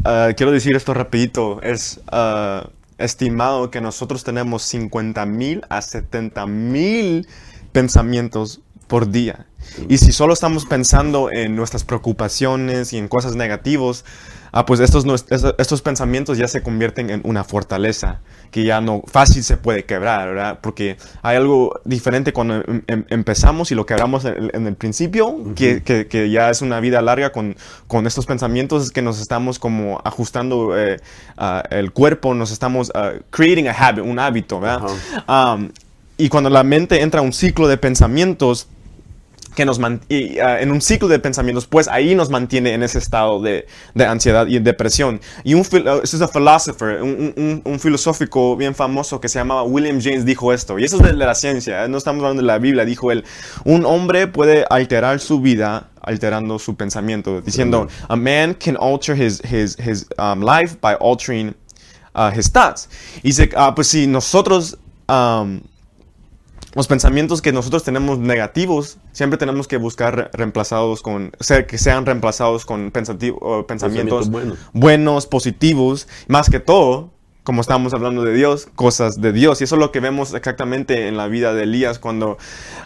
Uh, quiero decir esto rapidito. Es uh, estimado que nosotros tenemos cincuenta mil a setenta mil pensamientos por día. Y si solo estamos pensando en nuestras preocupaciones y en cosas negativas, ah, pues estos, estos pensamientos ya se convierten en una fortaleza que ya no fácil se puede quebrar, ¿verdad? Porque hay algo diferente cuando em, empezamos y lo quebramos en, en el principio, uh-huh. que, que, que ya es una vida larga con, con estos pensamientos, es que nos estamos como ajustando eh, uh, el cuerpo, nos estamos uh, creating a habit, un hábito, ¿verdad? Uh-huh. Um, y cuando la mente entra a un ciclo de pensamientos, que nos mant- y, uh, en un ciclo de pensamientos, pues ahí nos mantiene en ese estado de, de ansiedad y depresión. Y un fil- uh, es un philosopher, un, un, un filosófico bien famoso que se llamaba William James, dijo esto, y eso es de la ciencia, no estamos hablando de la Biblia, dijo él, un hombre puede alterar su vida alterando su pensamiento, diciendo, a man can alter his, his, his um, life by altering uh, his thoughts. Y dice, uh, pues si nosotros... Um, los pensamientos que nosotros tenemos negativos, siempre tenemos que buscar re- reemplazados con, o sea, que sean reemplazados con pensati- uh, pensamientos bueno. buenos, positivos, más que todo, como estamos hablando de Dios, cosas de Dios. Y eso es lo que vemos exactamente en la vida de Elías, cuando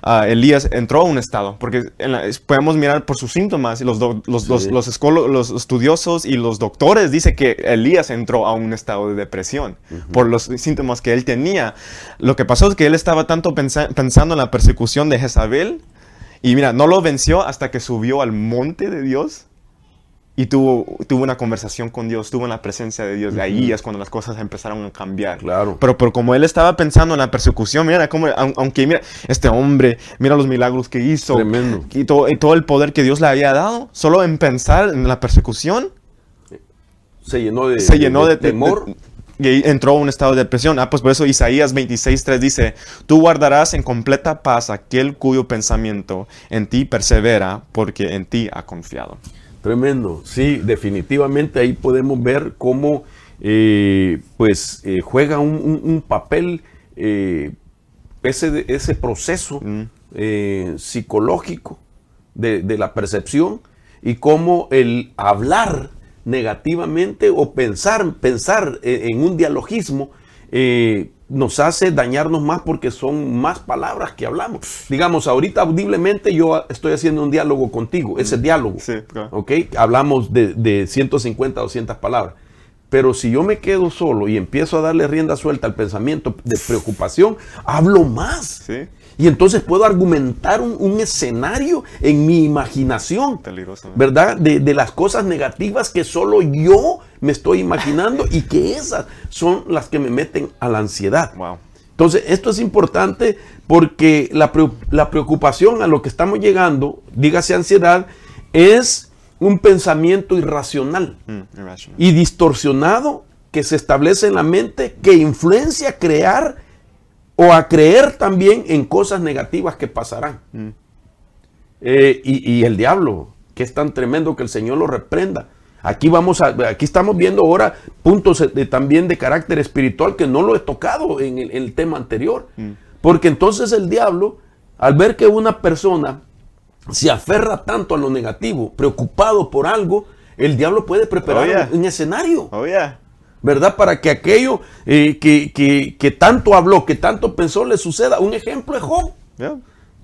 uh, Elías entró a un estado. Porque en la, podemos mirar por sus síntomas. Los, do, los, sí. los, los, escolo, los estudiosos y los doctores dicen que Elías entró a un estado de depresión uh-huh. por los síntomas que él tenía. Lo que pasó es que él estaba tanto pensa- pensando en la persecución de Jezabel. Y mira, no lo venció hasta que subió al monte de Dios. Y tuvo, tuvo una conversación con Dios, estuvo en la presencia de Dios. De ahí es cuando las cosas empezaron a cambiar. Claro. Pero, pero como él estaba pensando en la persecución, mira, como, aunque mira, este hombre, mira los milagros que hizo. Tremendo. Y todo, y todo el poder que Dios le había dado, solo en pensar en la persecución. Se llenó de, se llenó de, de, de temor. De, de, y entró a un estado de depresión. Ah, pues por eso Isaías veintiséis tres dice, tú guardarás en completa paz aquel cuyo pensamiento en ti persevera, porque en ti ha confiado. Tremendo, sí, definitivamente ahí podemos ver cómo eh, pues eh, juega un, un, un papel eh, ese, ese proceso mm. eh, psicológico de, de la percepción y cómo el hablar negativamente o pensar, pensar en un dialogismo eh, nos hace dañarnos más porque son más palabras que hablamos. Digamos, ahorita audiblemente yo estoy haciendo un diálogo contigo, ese mm. diálogo, sí, claro. ¿Okay? Hablamos de, de ciento cincuenta, doscientas palabras, pero si yo me quedo solo y empiezo a darle rienda suelta al pensamiento de preocupación, hablo más, sí. Y entonces puedo argumentar un, un escenario en mi imaginación, peligroso, ¿verdad? De, de las cosas negativas que solo yo me estoy imaginando y que esas son las que me meten a la ansiedad. Wow. Entonces, esto es importante porque la, pre, la preocupación a lo que estamos llegando, dígase ansiedad, es un pensamiento irracional mm, irrational. y distorsionado que se establece en la mente, que influencia a crear o a creer también en cosas negativas que pasarán. Mm. Eh, y, y el diablo, que es tan tremendo que el Señor lo reprenda. Aquí, vamos a, aquí estamos viendo ahora puntos de, también de carácter espiritual que no lo he tocado en el, en el tema anterior. Mm. Porque entonces el diablo, al ver que una persona se aferra tanto a lo negativo, preocupado por algo, el diablo puede preparar oh, yeah. un, un escenario. Oh, yeah. ¿Verdad? Para que aquello eh, que, que, que tanto habló, que tanto pensó, le suceda. Un ejemplo es Job. Yeah.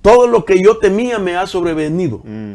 Todo lo que yo temía me ha sobrevenido. Mm.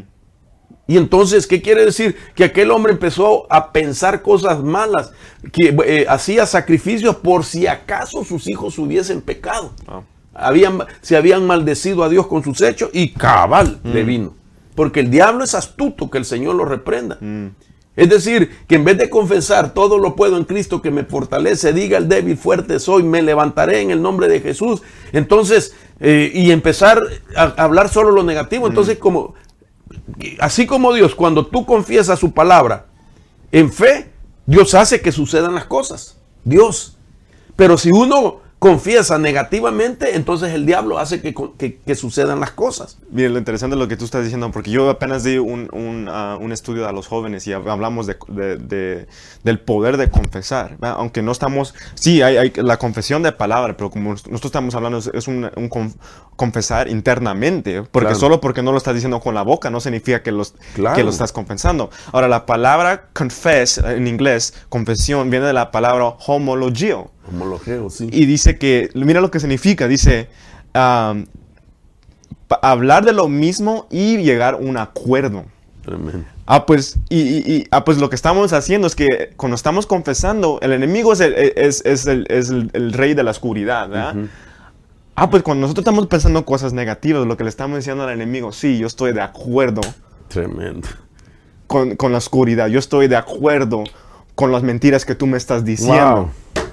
Y entonces, ¿qué quiere decir? Que aquel hombre empezó a pensar cosas malas, que eh, hacía sacrificios por si acaso sus hijos hubiesen pecado. Oh. Habían, se habían maldecido a Dios con sus hechos y cabal mm. le vino. Porque el diablo es astuto, que el Señor lo reprenda. Mm. Es decir, que en vez de confesar todo lo puedo en Cristo que me fortalece, diga el débil fuerte soy, me levantaré en el nombre de Jesús. Entonces, eh, y empezar a hablar solo lo negativo. Entonces, mm. como, así como Dios, cuando tú confiesas su palabra en fe, Dios hace que sucedan las cosas. Dios. Pero si uno confiesa negativamente, entonces el diablo hace que, que, que sucedan las cosas. Mire, lo interesante es lo que tú estás diciendo, porque yo apenas di un, un, uh, un estudio a los jóvenes y hablamos de, de, de, del poder de confesar, ¿verdad? Aunque no estamos, sí, hay, hay la confesión de palabra, pero como nosotros estamos hablando, es, es un, un conf, confesar internamente, porque claro. solo porque no lo estás diciendo con la boca, no significa que, los, claro. que lo estás confesando. Ahora, la palabra confess, en inglés, confesión, viene de la palabra homologio. Homologeo, sí. Y dice que, mira lo que significa, dice um, hablar de lo mismo y llegar a un acuerdo. Amén. Ah, pues, y, y, y, ah, pues lo que estamos haciendo es que cuando estamos confesando, el enemigo es el, es, es el, es el, el rey de la oscuridad, ¿verdad? Uh-huh. Ah, pues cuando nosotros estamos pensando cosas negativas, lo que le estamos diciendo al enemigo, sí, yo estoy de acuerdo. Tremendo. Con, con la oscuridad, yo estoy de acuerdo con las mentiras que tú me estás diciendo. Wow.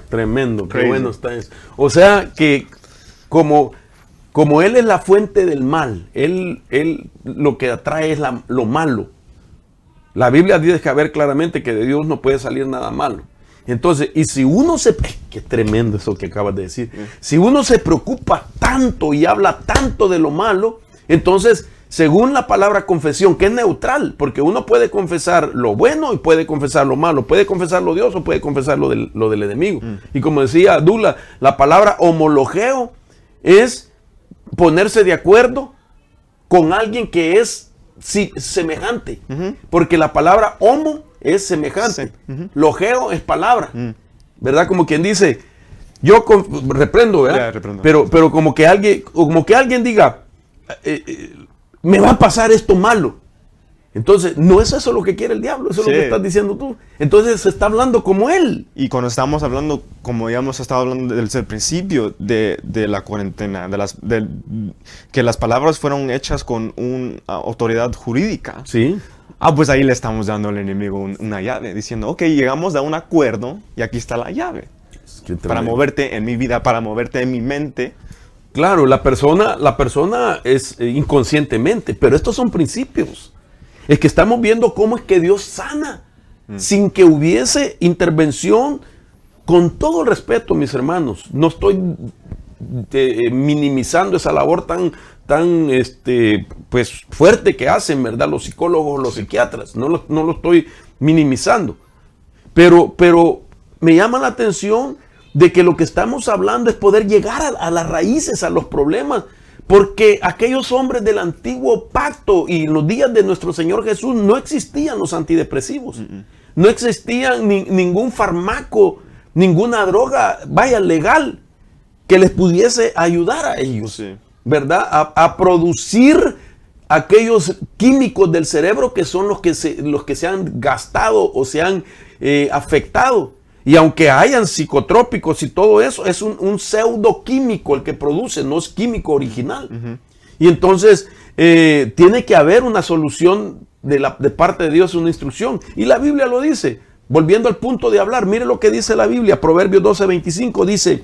Tremendo, Crazy. Qué bueno está eso. O sea que como... Como él es la fuente del mal, él, él lo que atrae es la, lo malo. La Biblia dice que a ver claramente que de Dios no puede salir nada malo. Entonces, y si uno se... ¡Qué tremendo eso que acabas de decir! Si uno se preocupa tanto y habla tanto de lo malo, entonces, según la palabra confesión, que es neutral, porque uno puede confesar lo bueno y puede confesar lo malo, puede confesar lo de Dios o puede confesar lo del, lo del enemigo. Y como decía Douglas, la palabra homologeo es... ponerse de acuerdo con alguien que es si, semejante. Uh-huh. Porque la palabra homo es semejante. Sí. Uh-huh. Logeo es palabra. Uh-huh. ¿Verdad? Como quien dice, yo con, reprendo, ¿verdad? Yeah, reprendo. Pero, pero como que alguien, como que alguien diga, eh, eh, me va a pasar esto malo. Entonces, no es eso lo que quiere el diablo, eso sí. Es lo que estás diciendo tú. Entonces, se está hablando como él. Y cuando estamos hablando, como ya hemos estado hablando desde el principio de, de la cuarentena, de las, de, que las palabras fueron hechas con una autoridad jurídica. Sí. Ah, pues ahí le estamos dando al enemigo un, una llave, diciendo, ok, llegamos a un acuerdo y aquí está la llave. Para moverte en mi vida, para moverte en mi mente. Claro, la persona, la persona es eh, inconscientemente, pero estos son principios. Es que estamos viendo cómo es que Dios sana, mm. sin que hubiese intervención, con todo el respeto, mis hermanos. No estoy eh, minimizando esa labor tan, tan este, pues, fuerte que hacen, ¿verdad? Los psicólogos, los psiquiatras, no lo, no lo estoy minimizando. Pero, pero me llama la atención de que lo que estamos hablando es poder llegar a, a las raíces, a los problemas. Porque aquellos hombres del antiguo pacto y los días de nuestro Señor Jesús no existían los antidepresivos. Uh-uh. No existía ni, ningún fármaco, ninguna droga, vaya, legal, que les pudiese ayudar a ellos, sí. ¿Verdad? A, a producir aquellos químicos del cerebro que son los que se, los que se han gastado o se han eh, afectado. Y aunque hayan psicotrópicos y todo eso, es un, un pseudoquímico el que produce, no es químico original. Uh-huh. Y entonces eh, tiene que haber una solución de, la, de parte de Dios, una instrucción. Y la Biblia lo dice, volviendo al punto de hablar, mire lo que dice la Biblia, Proverbios doce veinticinco dice,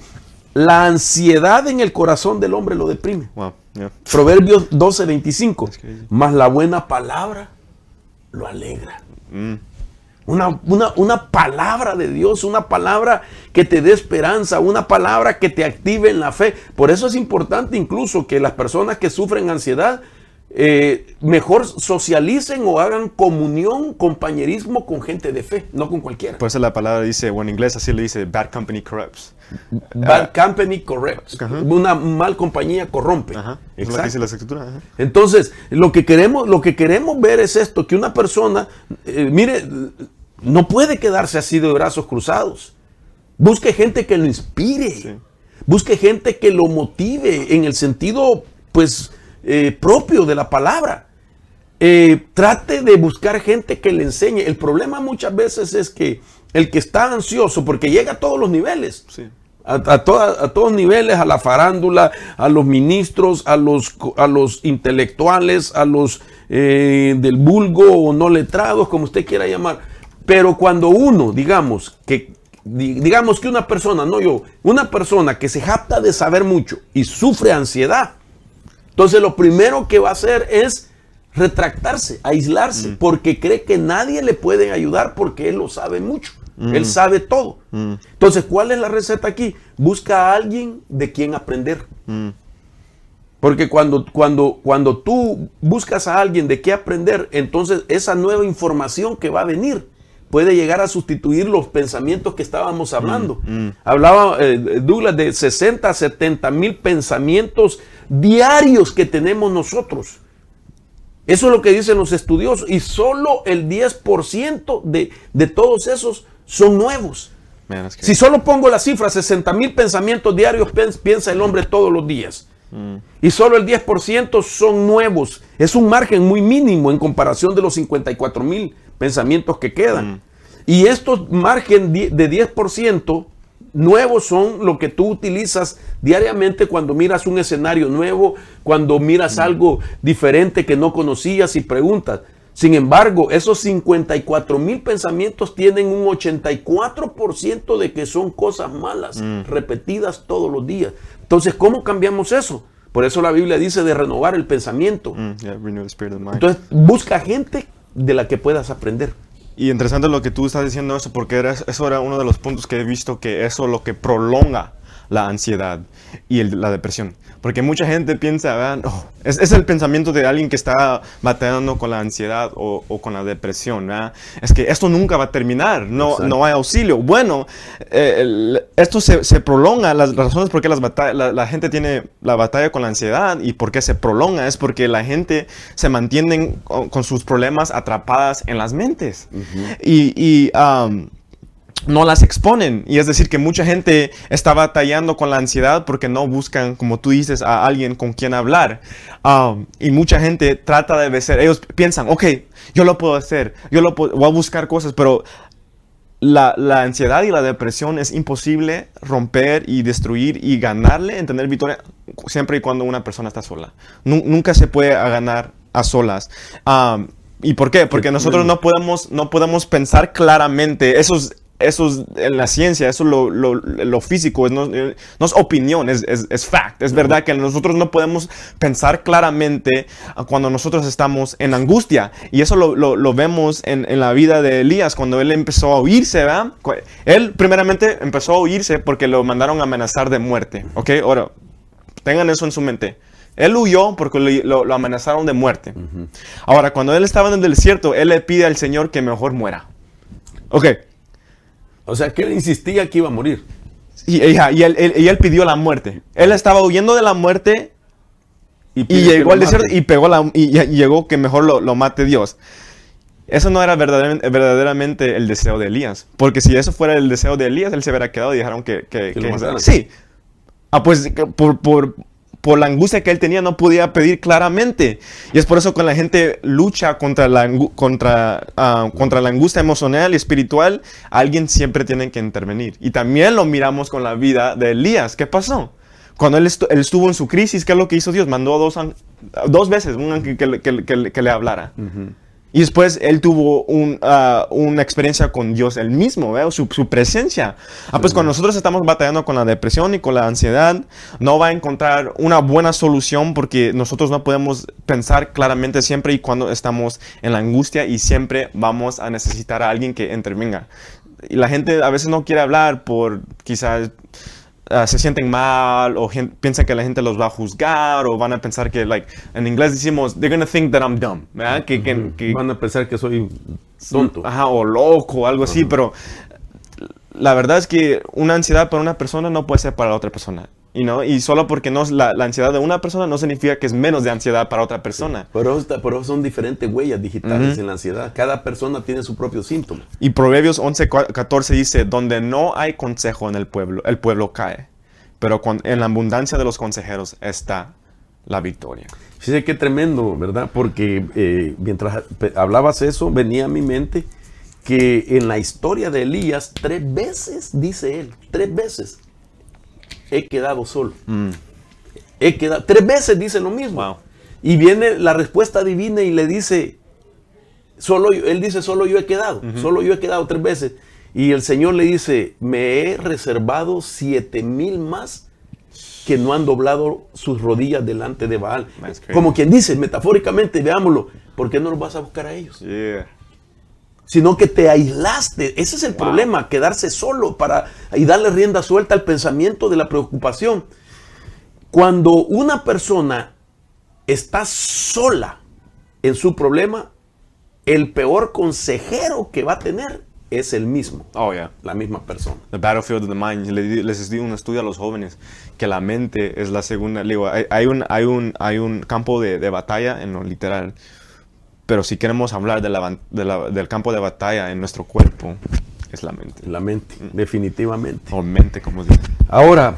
la ansiedad en el corazón del hombre lo deprime. Wow. Yeah. Proverbios doce veinticinco, más la buena palabra lo alegra. Mm. Una, una, una palabra de Dios, una palabra que te dé esperanza, una palabra que te active en la fe. Por eso es importante incluso que las personas que sufren ansiedad eh, mejor socialicen o hagan comunión, compañerismo con gente de fe, no con cualquiera. Por eso la palabra dice, o en inglés así le dice, bad company corrupts. Bad uh, company corrupts. Uh-huh. Una mal compañía corrompe. Uh-huh. Es lo que dice la escritura. Uh-huh. Entonces, lo que queremos, lo que queremos ver es esto, que una persona, eh, mire, no puede quedarse así de brazos cruzados. Busque gente que lo inspire. Sí. Busque gente que lo motive en el sentido, pues, eh, propio de la palabra. Eh, trate de buscar gente que le enseñe. El problema muchas veces es que el que está ansioso, porque llega a todos los niveles. Sí. A, a, toda, a todos niveles, a la farándula, a los ministros, a los, a los intelectuales, a los eh, del vulgo o no letrados, como usted quiera llamar. Pero cuando uno, digamos que, digamos que una persona, no yo, una persona que se jacta de saber mucho y sufre ansiedad, entonces lo primero que va a hacer es retractarse, aislarse, mm. porque cree que nadie le puede ayudar porque él lo sabe mucho. Mm. Él sabe todo. Mm. Entonces, ¿cuál es la receta aquí? Busca a alguien de quien aprender. Mm. Porque cuando, cuando, cuando tú buscas a alguien de qué aprender, entonces esa nueva información que va a venir puede llegar a sustituir los pensamientos que estábamos hablando. Mm. Mm. Hablaba eh, Douglas de sesenta a setenta mil pensamientos diarios que tenemos nosotros. Eso es lo que dicen los estudiosos. Y solo el diez por ciento de, de todos esos son nuevos. Man, si solo pongo la cifra, sesenta mil pensamientos diarios piensa el hombre todos los días. Mm. Y solo el diez por ciento son nuevos. Es un margen muy mínimo en comparación de los cincuenta y cuatro mil pensamientos que quedan. Mm. Y estos margen de diez por ciento nuevos son lo que tú utilizas diariamente cuando miras un escenario nuevo, cuando miras mm. algo diferente que no conocías y preguntas. Sin embargo, esos cincuenta y cuatro mil pensamientos tienen un ochenta y cuatro por ciento de que son cosas malas, mm. repetidas todos los días. Entonces, ¿cómo cambiamos eso? Por eso la Biblia dice de renovar el pensamiento. Mm, yeah, renew the spirit of the mind. Entonces, busca gente de la que puedas aprender. Y interesante lo que tú estás diciendo eso, porque era, eso era uno de los puntos que he visto, que eso es lo que prolonga la ansiedad y el, la depresión. Porque mucha gente piensa, oh, es, es el pensamiento de alguien que está batallando con la ansiedad o, o con la depresión, ¿verdad? Es que esto nunca va a terminar, no, no hay auxilio. Bueno, eh, el, esto se, se prolonga, las razones por qué las batall- la, la gente tiene la batalla con la ansiedad y por qué se prolonga es porque la gente se mantiene con, con sus problemas atrapadas en las mentes. Uh-huh. Y... y um, no las exponen, y es decir que mucha gente está batallando con la ansiedad porque no buscan, como tú dices, a alguien con quien hablar, um, y mucha gente trata de vencer, ellos piensan, ok, yo lo puedo hacer, yo lo puedo, voy a buscar cosas, pero la, la ansiedad y la depresión es imposible romper y destruir y ganarle, en tener victoria, siempre y cuando una persona está sola. Nu- nunca se puede ganar a solas. Um, ¿y por qué? Porque nosotros no podemos, no podemos pensar claramente, esos Eso es en la ciencia, eso es lo, lo, lo físico, es no, no es opinión, es, es, es fact. Es verdad que nosotros no podemos pensar claramente cuando nosotros estamos en angustia. Y eso lo, lo, lo vemos en, en la vida de Elías, cuando él empezó a huirse, ¿verdad? Él primeramente empezó a huirse porque lo mandaron a amenazar de muerte, ¿ok? Ahora, tengan eso en su mente. Él huyó porque lo, lo amenazaron de muerte. Uh-huh. Ahora, cuando él estaba en el desierto, él le pide al Señor que mejor muera. Ok. O sea, que él insistía que iba a morir. Y, y, y, él, él, y él pidió la muerte. Él estaba huyendo de la muerte y, y llegó al desierto y, pegó la, y, y llegó que mejor lo, lo mate Dios. Eso no era verdaderamente, verdaderamente el deseo de Elías. Porque si eso fuera el deseo de Elías, él se hubiera quedado y dejaron que... que, que, que lo sí. Ah, pues por... por Por la angustia que él tenía, no podía pedir claramente. Y es por eso que la gente lucha contra la, contra, uh, contra la angustia emocional y espiritual. Alguien siempre tiene que intervenir. Y también lo miramos con la vida de Elías. ¿Qué pasó? Cuando él, estu- él estuvo en su crisis, ¿qué es lo que hizo Dios? Mandó dos, an- dos veces un ángel que, que, que, que le hablara. Uh-huh. Y después él tuvo un, uh, una experiencia con Dios él mismo, ¿eh? su, su presencia. Ah, pues cuando nosotros estamos batallando con la depresión y con la ansiedad, no va a encontrar una buena solución porque nosotros no podemos pensar claramente siempre y cuando estamos en la angustia y siempre vamos a necesitar a alguien que intervenga. Y la gente a veces no quiere hablar por quizás... Uh, se sienten mal o gente, piensan que la gente los va a juzgar o van a pensar que, like, en inglés decimos, they're gonna think that I'm dumb, ¿verdad? Que, que, que, van a pensar que soy tonto. Ajá, o loco o algo así, uh-huh. Pero la verdad es que una ansiedad para una persona no puede ser para la otra persona. You know? Y solo porque no es la, la ansiedad de una persona no significa que es menos de ansiedad para otra persona. Pero, pero son diferentes huellas digitales, uh-huh, en la ansiedad. Cada persona tiene su propio síntoma. Y Proverbios once catorce dice, donde no hay consejo en el pueblo, el pueblo cae. Pero con, en la abundancia de los consejeros está la victoria. Fíjese qué tremendo, ¿verdad? Porque eh, mientras hablabas eso, venía a mi mente que en la historia de Elías, tres veces, dice él, tres veces, he quedado solo. Mm. He quedado, tres veces dice lo mismo. Wow. Y viene la respuesta divina y le dice, solo yo, él dice, solo yo he quedado, uh-huh, solo yo he quedado tres veces. Y el Señor le dice, me he reservado siete mil más que no han doblado sus rodillas delante de Baal. Como quien dice, metafóricamente, veámoslo, ¿por qué no los vas a buscar a ellos? Yeah. Sino que te aislaste. Ese es el, wow, problema, quedarse solo para, y darle rienda suelta al pensamiento de la preocupación. Cuando una persona está sola en su problema, el peor consejero que va a tener es el mismo. Oh, yeah. La misma persona. The battlefield of the mind. Les di un estudio a los jóvenes que la mente es la segunda. Digo, hay, hay, un, hay, un, hay un campo de, de batalla en lo literal. Pero si queremos hablar de la, de la, del campo de batalla en nuestro cuerpo, es la mente. La mente, definitivamente. O mente, como dicen. Ahora,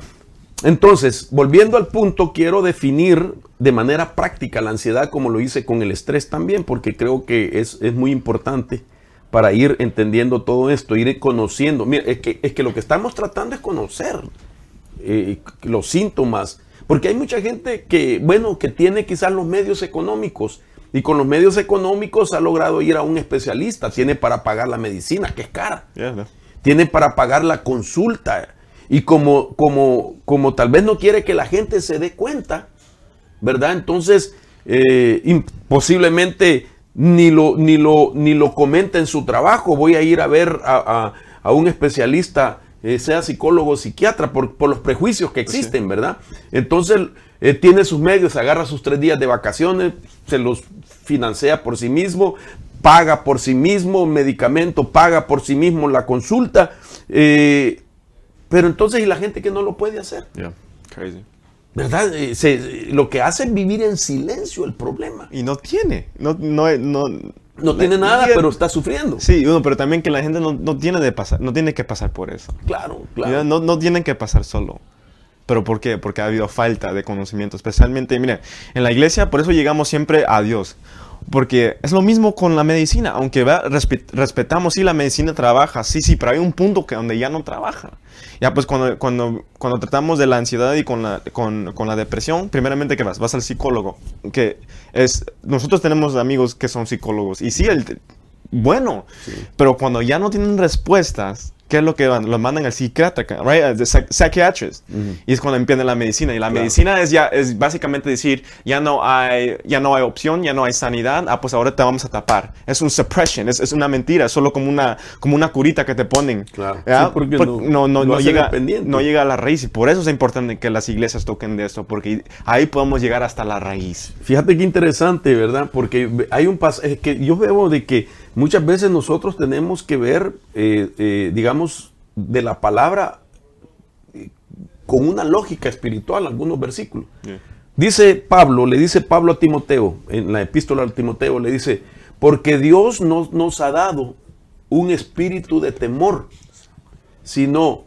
Entonces, volviendo al punto, quiero definir de manera práctica la ansiedad como lo hice con el estrés también, porque creo que es, es muy importante para ir entendiendo todo esto, ir conociendo. Mira, es que, es que lo que estamos tratando es conocer eh, los síntomas, porque hay mucha gente que, bueno, que tiene quizás los medios económicos y con los medios económicos ha logrado ir a un especialista, tiene para pagar la medicina, que es cara, yeah, no. tiene para pagar la consulta. Y como, como, como tal vez no quiere que la gente se dé cuenta, ¿verdad? Entonces, eh, posiblemente ni lo, ni, lo, ni lo comenta en su trabajo. Voy a ir a ver a, a, a un especialista, eh, sea psicólogo o psiquiatra, por, por los prejuicios que existen, sí. ¿verdad? Entonces, eh, tiene sus medios, agarra sus tres días de vacaciones, se los financia por sí mismo, paga por sí mismo medicamento, paga por sí mismo la consulta, eh... Pero entonces, ¿y la gente que no lo puede hacer? Yeah, crazy. ¿Verdad? Se, lo que hace es vivir en silencio el problema. Y no tiene. No, no, no, no tiene nada, tiene, pero está sufriendo. Sí, uno, pero también que la gente no, no, tiene, de pasar, no tiene que pasar por eso. Claro, claro. No, no tienen que pasar solo. ¿Pero por qué? Porque ha habido falta de conocimiento. Especialmente, mira, en la iglesia, por eso llegamos siempre a Dios. Porque es lo mismo con la medicina. Aunque Respet- respetamos, sí, la medicina trabaja, sí, sí, pero hay un punto que donde ya no trabaja. Ya pues cuando, cuando, cuando tratamos de la ansiedad y con la, con, con la depresión, primeramente, ¿qué vas? Vas al psicólogo. Que es, nosotros tenemos amigos que son psicólogos. Y sí, el, bueno, sí. Pero cuando ya no tienen respuestas, ¿qué es lo que van? Los mandan al psiquiatra, right? The psychiatrist. Uh-huh. Y es cuando empieza la medicina. Y la claro. medicina es ya es básicamente decir, ya no hay, ya no hay opción, ya no hay sanidad. Ah, pues ahora te vamos a tapar. Es un suppression, es, es una mentira, es solo como una, como una curita que te ponen. Claro. Sí, porque Por, no, no, no, no, llega, no llega a la raíz. Y por eso es importante que las iglesias toquen de esto, porque ahí podemos llegar hasta la raíz. Fíjate qué interesante, ¿verdad? Porque hay un paso, es que yo veo de que muchas veces nosotros tenemos que ver, eh, eh, digamos, de la palabra eh, con una lógica espiritual, algunos versículos. Yeah. Dice Pablo, le dice Pablo a Timoteo, en la epístola a Timoteo, le dice, porque Dios no nos ha dado un espíritu de temor, sino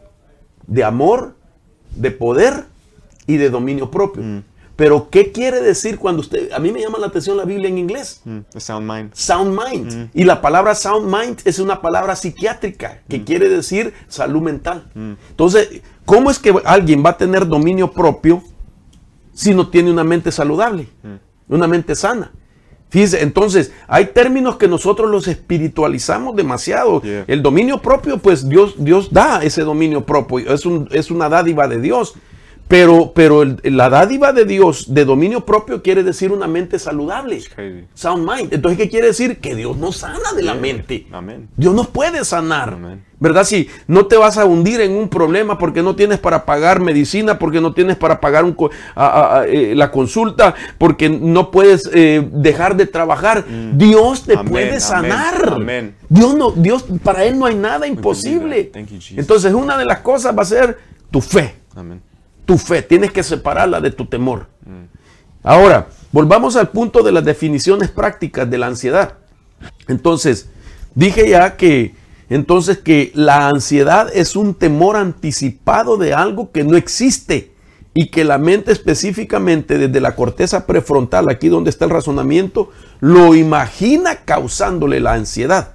de amor, de poder y de dominio propio. Mm. Pero, ¿qué quiere decir cuando usted...? A mí me llama la atención la Biblia en inglés. Mm, sound mind. Sound mind. Mm. Y la palabra sound mind es una palabra psiquiátrica que mm. quiere decir salud mental. Mm. Entonces, ¿cómo es que alguien va a tener dominio propio si no tiene una mente saludable? Mm. Una mente sana. Fíjense, entonces, hay términos que nosotros los espiritualizamos demasiado. Yeah. El dominio propio, pues Dios, Dios da ese dominio propio. Es, un, es una dádiva de Dios. Pero, pero el, la dádiva de Dios de dominio propio quiere decir una mente saludable. Sound mind. Entonces, ¿qué quiere decir? Que Dios nos sana de la yeah. mente. Amén. Dios nos puede sanar. Amén. ¿Verdad? Si no te vas a hundir en un problema porque no tienes para pagar medicina, porque no tienes para pagar un, a, a, a, eh, la consulta, porque no puedes eh, dejar de trabajar. Mm. Dios te amén, puede sanar. Amén, amén. Dios no, Dios, para Él no hay nada imposible. Thank you, Jesus. Entonces, una de las cosas va a ser tu fe. Amén. Tu fe, tienes que separarla de tu temor. Ahora, volvamos al punto de las definiciones prácticas de la ansiedad. Entonces, dije ya que, entonces que la ansiedad es un temor anticipado de algo que no existe y que la mente específicamente desde la corteza prefrontal, aquí donde está el razonamiento, lo imagina causándole la ansiedad.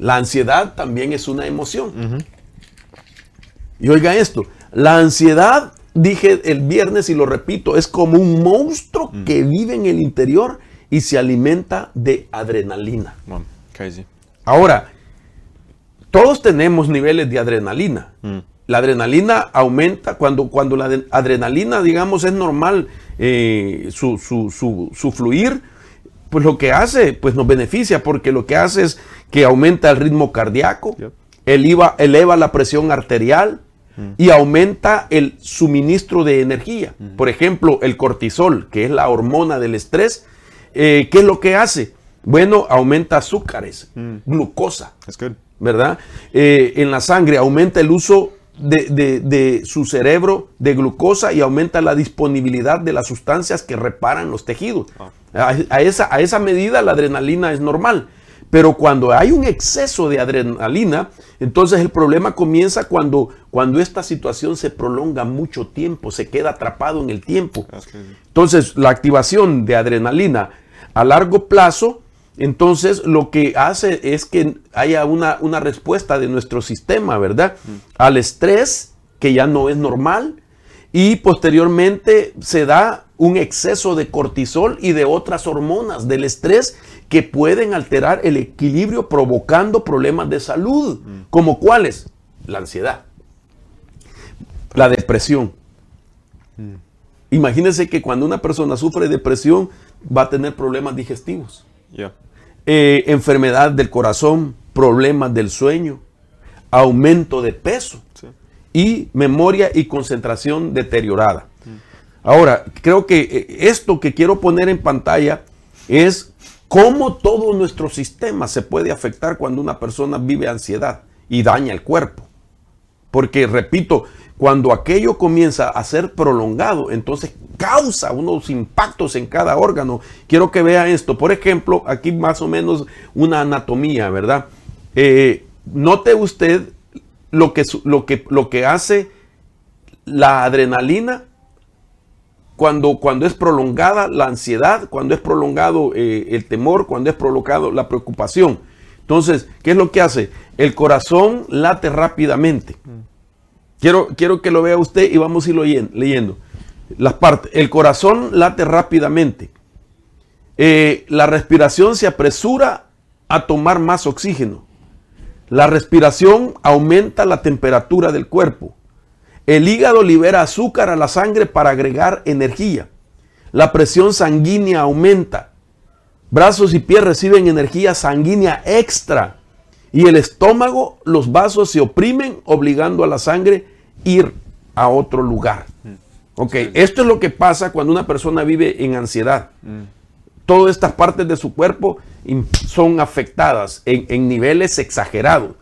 La ansiedad también es una emoción. Uh-huh. Y oiga esto, la ansiedad, dije el viernes y lo repito, es como un monstruo mm. que vive en el interior y se alimenta de adrenalina. Wow, crazy. Ahora, todos tenemos niveles de adrenalina. Mm. La adrenalina aumenta cuando, cuando la adrenalina, digamos, es normal eh, su, su, su, su fluir. Pues lo que hace, pues nos beneficia porque lo que hace es que aumenta el ritmo cardíaco, yep. eleva, eleva la presión arterial, y aumenta el suministro de energía. Por ejemplo, el cortisol, que es la hormona del estrés, eh, ¿qué es lo que hace? Bueno, aumenta azúcares, mm. glucosa, that's good. ¿Verdad? Eh, en la sangre aumenta el uso de, de, de su cerebro de glucosa y aumenta la disponibilidad de las sustancias que reparan los tejidos. Oh. A, a, esa, a esa medida la adrenalina es normal. Pero cuando hay un exceso de adrenalina, entonces el problema comienza cuando, cuando esta situación se prolonga mucho tiempo, se queda atrapado en el tiempo. Entonces la activación de adrenalina a largo plazo, entonces lo que hace es que haya una, una respuesta de nuestro sistema, ¿verdad? Al estrés, que ya no es normal, y posteriormente se da un exceso de cortisol y de otras hormonas del estrés que pueden alterar el equilibrio, provocando problemas de salud, mm. como cuáles: la ansiedad, la depresión. Mm. Imagínense que cuando una persona sufre depresión va a tener problemas digestivos, yeah. eh, enfermedad del corazón, problemas del sueño, aumento de peso, sí. y memoria y concentración deteriorada. Ahora, creo que esto que quiero poner en pantalla es cómo todo nuestro sistema se puede afectar cuando una persona vive ansiedad y daña el cuerpo. Porque, repito, cuando aquello comienza a ser prolongado, entonces causa unos impactos en cada órgano. Quiero que vea esto. Por ejemplo, aquí más o menos una anatomía, ¿verdad? Eh, note usted lo que, lo que, lo que hace la adrenalina. Cuando, cuando es prolongada la ansiedad, cuando es prolongado eh, el temor, cuando es prolongado la preocupación. Entonces, ¿qué es lo que hace? El corazón late rápidamente. Quiero, quiero que lo vea usted y vamos a ir leyendo. leyendo. Las partes. El corazón late rápidamente. Eh, la respiración se apresura a tomar más oxígeno. La respiración aumenta la temperatura del cuerpo. El hígado libera azúcar a la sangre para agregar energía. La presión sanguínea aumenta. Brazos y pies reciben energía sanguínea extra. Y el estómago, los vasos se oprimen, obligando a la sangre a ir a otro lugar. Ok, esto es lo que pasa cuando una persona vive en ansiedad. Todas estas partes de su cuerpo son afectadas en, en niveles exagerados.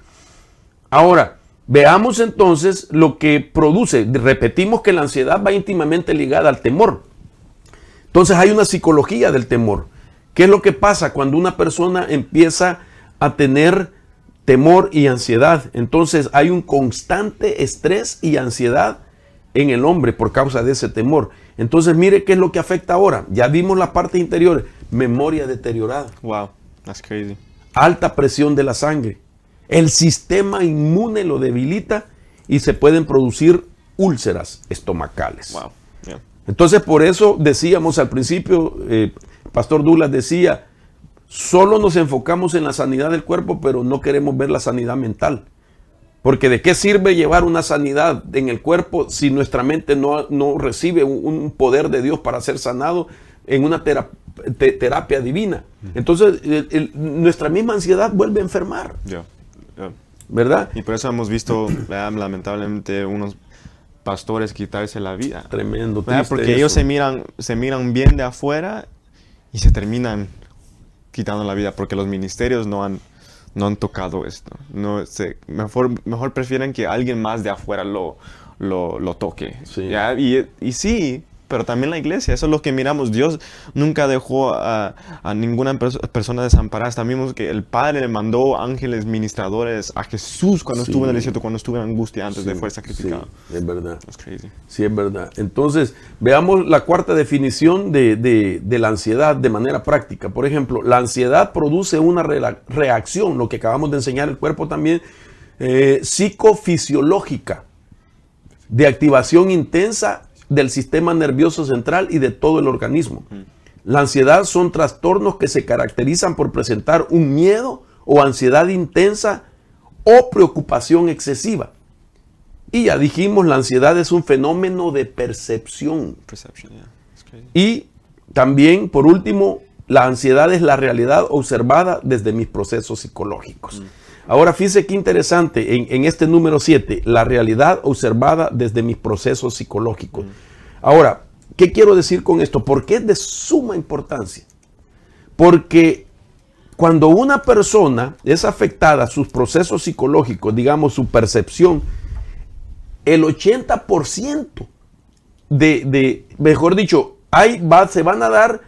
Ahora, veamos entonces lo que produce. Repetimos que la ansiedad va íntimamente ligada al temor. Entonces hay una psicología del temor. ¿Qué es lo que pasa cuando una persona empieza a tener temor y ansiedad? Entonces hay un constante estrés y ansiedad en el hombre por causa de ese temor. Entonces mire qué es lo que afecta ahora. Ya vimos las partes interiores. Memoria deteriorada. Wow, that's crazy. Alta presión de la sangre. El sistema inmune lo debilita y se pueden producir úlceras estomacales. Wow. Yeah. Entonces, por eso decíamos al principio, eh, Pastor Douglas decía, solo nos enfocamos en la sanidad del cuerpo, pero no queremos ver la sanidad mental. Porque ¿de qué sirve llevar una sanidad en el cuerpo si nuestra mente no, no recibe un, un poder de Dios para ser sanado en una terap- te- terapia divina? Entonces, el, el, nuestra misma ansiedad vuelve a enfermar. Yeah. ¿Verdad? Y por eso hemos visto, ¿verdad?, lamentablemente, unos pastores quitarse la vida. Tremendo, triste. Porque eso. ellos se miran, se miran bien de afuera y se terminan quitando la vida porque los ministerios no han, no han tocado esto. No, se, mejor, mejor prefieren que alguien más de afuera lo, lo, lo toque. Sí. ¿Ya? Y, y sí, pero también la iglesia. Eso es lo que miramos. Dios nunca dejó a, a ninguna pers- persona desamparada. También vimos que el Padre le mandó ángeles ministradores a Jesús cuando sí. estuvo en el desierto, cuando estuvo en angustia antes sí, de fue sacrificado. Sí, es verdad. Es crazy. Sí, es verdad. Entonces, veamos la cuarta definición de, de, de la ansiedad de manera práctica. Por ejemplo, la ansiedad produce una re- reacción, lo que acabamos de enseñar, el cuerpo también, eh, psicofisiológica, de activación intensa del sistema nervioso central y de todo el organismo. La ansiedad son trastornos que se caracterizan por presentar un miedo o ansiedad intensa o preocupación excesiva. Y ya dijimos, la ansiedad es un fenómeno de percepción. Y también, por último, la ansiedad es la realidad observada desde mis procesos psicológicos. Ahora, fíjese qué interesante, en, en este número siete, la realidad observada desde mis procesos psicológicos. Mm. Ahora, ¿qué quiero decir con esto? ¿Por qué es de suma importancia? Porque cuando una persona es afectada a sus procesos psicológicos, digamos su percepción, el ochenta por ciento de, de mejor dicho, hay, va, se van a dar,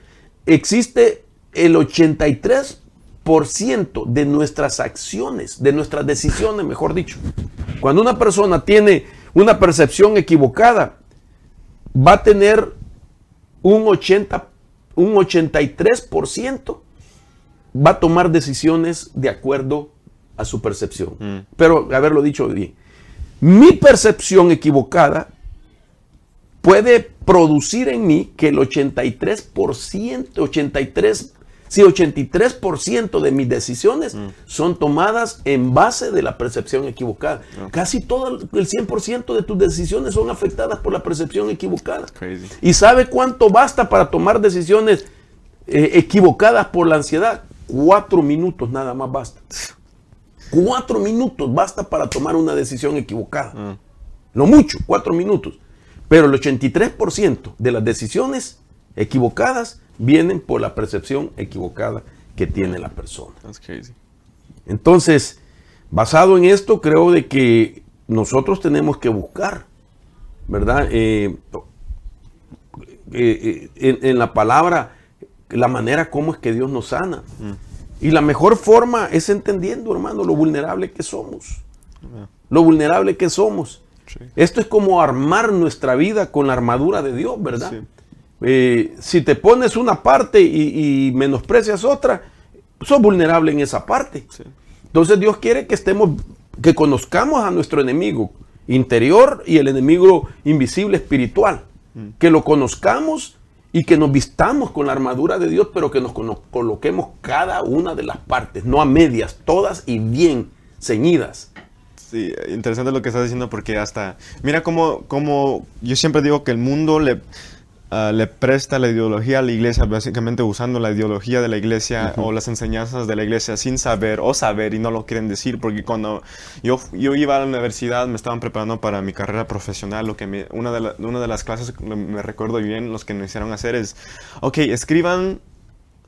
existe el ochenta y tres por ciento por ciento de nuestras acciones, de nuestras decisiones, mejor dicho. Cuando una persona tiene una percepción equivocada, va a tener un ochenta, un ochenta y tres por ciento va a tomar decisiones de acuerdo a su percepción. Mm. Pero haberlo dicho bien, mi percepción equivocada puede producir en mí que el ochenta y tres por ciento, ochenta y tres, sí, ochenta y tres por ciento de mis decisiones mm. son tomadas en base de la percepción equivocada. Okay. Casi todo el cien por ciento de tus decisiones son afectadas por la percepción equivocada. Crazy. ¿Y sabe cuánto basta para tomar decisiones eh, equivocadas por la ansiedad? Cuatro minutos nada más basta. Cuatro minutos basta para tomar una decisión equivocada. Mm. No mucho, cuatro minutos. Pero el ochenta y tres por ciento de las decisiones equivocadas vienen por la percepción equivocada que tiene la persona. That's crazy. Entonces, basado en esto, creo de que nosotros tenemos que buscar, ¿verdad? Eh, eh, en, en la palabra, la manera como es que Dios nos sana. Mm. Y la mejor forma es entendiendo, hermano, lo vulnerable que somos. Yeah. Lo vulnerable que somos. Sí. Esto es como armar nuestra vida con la armadura de Dios, ¿verdad? Sí. Eh, si te pones una parte y, y menosprecias otra, sos vulnerable en esa parte. Sí. Entonces Dios quiere que estemos, que conozcamos a nuestro enemigo interior y el enemigo invisible espiritual. Mm. Que lo conozcamos y que nos vistamos con la armadura de Dios, pero que nos coloquemos cada una de las partes, no a medias, todas y bien ceñidas. Sí, interesante lo que estás diciendo, porque hasta... Mira cómo, cómo yo siempre digo que el mundo le... Uh, le presta la ideología a la iglesia, básicamente usando la ideología de la iglesia uh-huh. o las enseñanzas de la iglesia sin saber o saber y no lo quieren decir. Porque cuando yo, yo iba a la universidad, me estaban preparando para mi carrera profesional, lo que me, una, de la, una de las clases me recuerdo bien, los que me hicieron hacer es, ok, escriban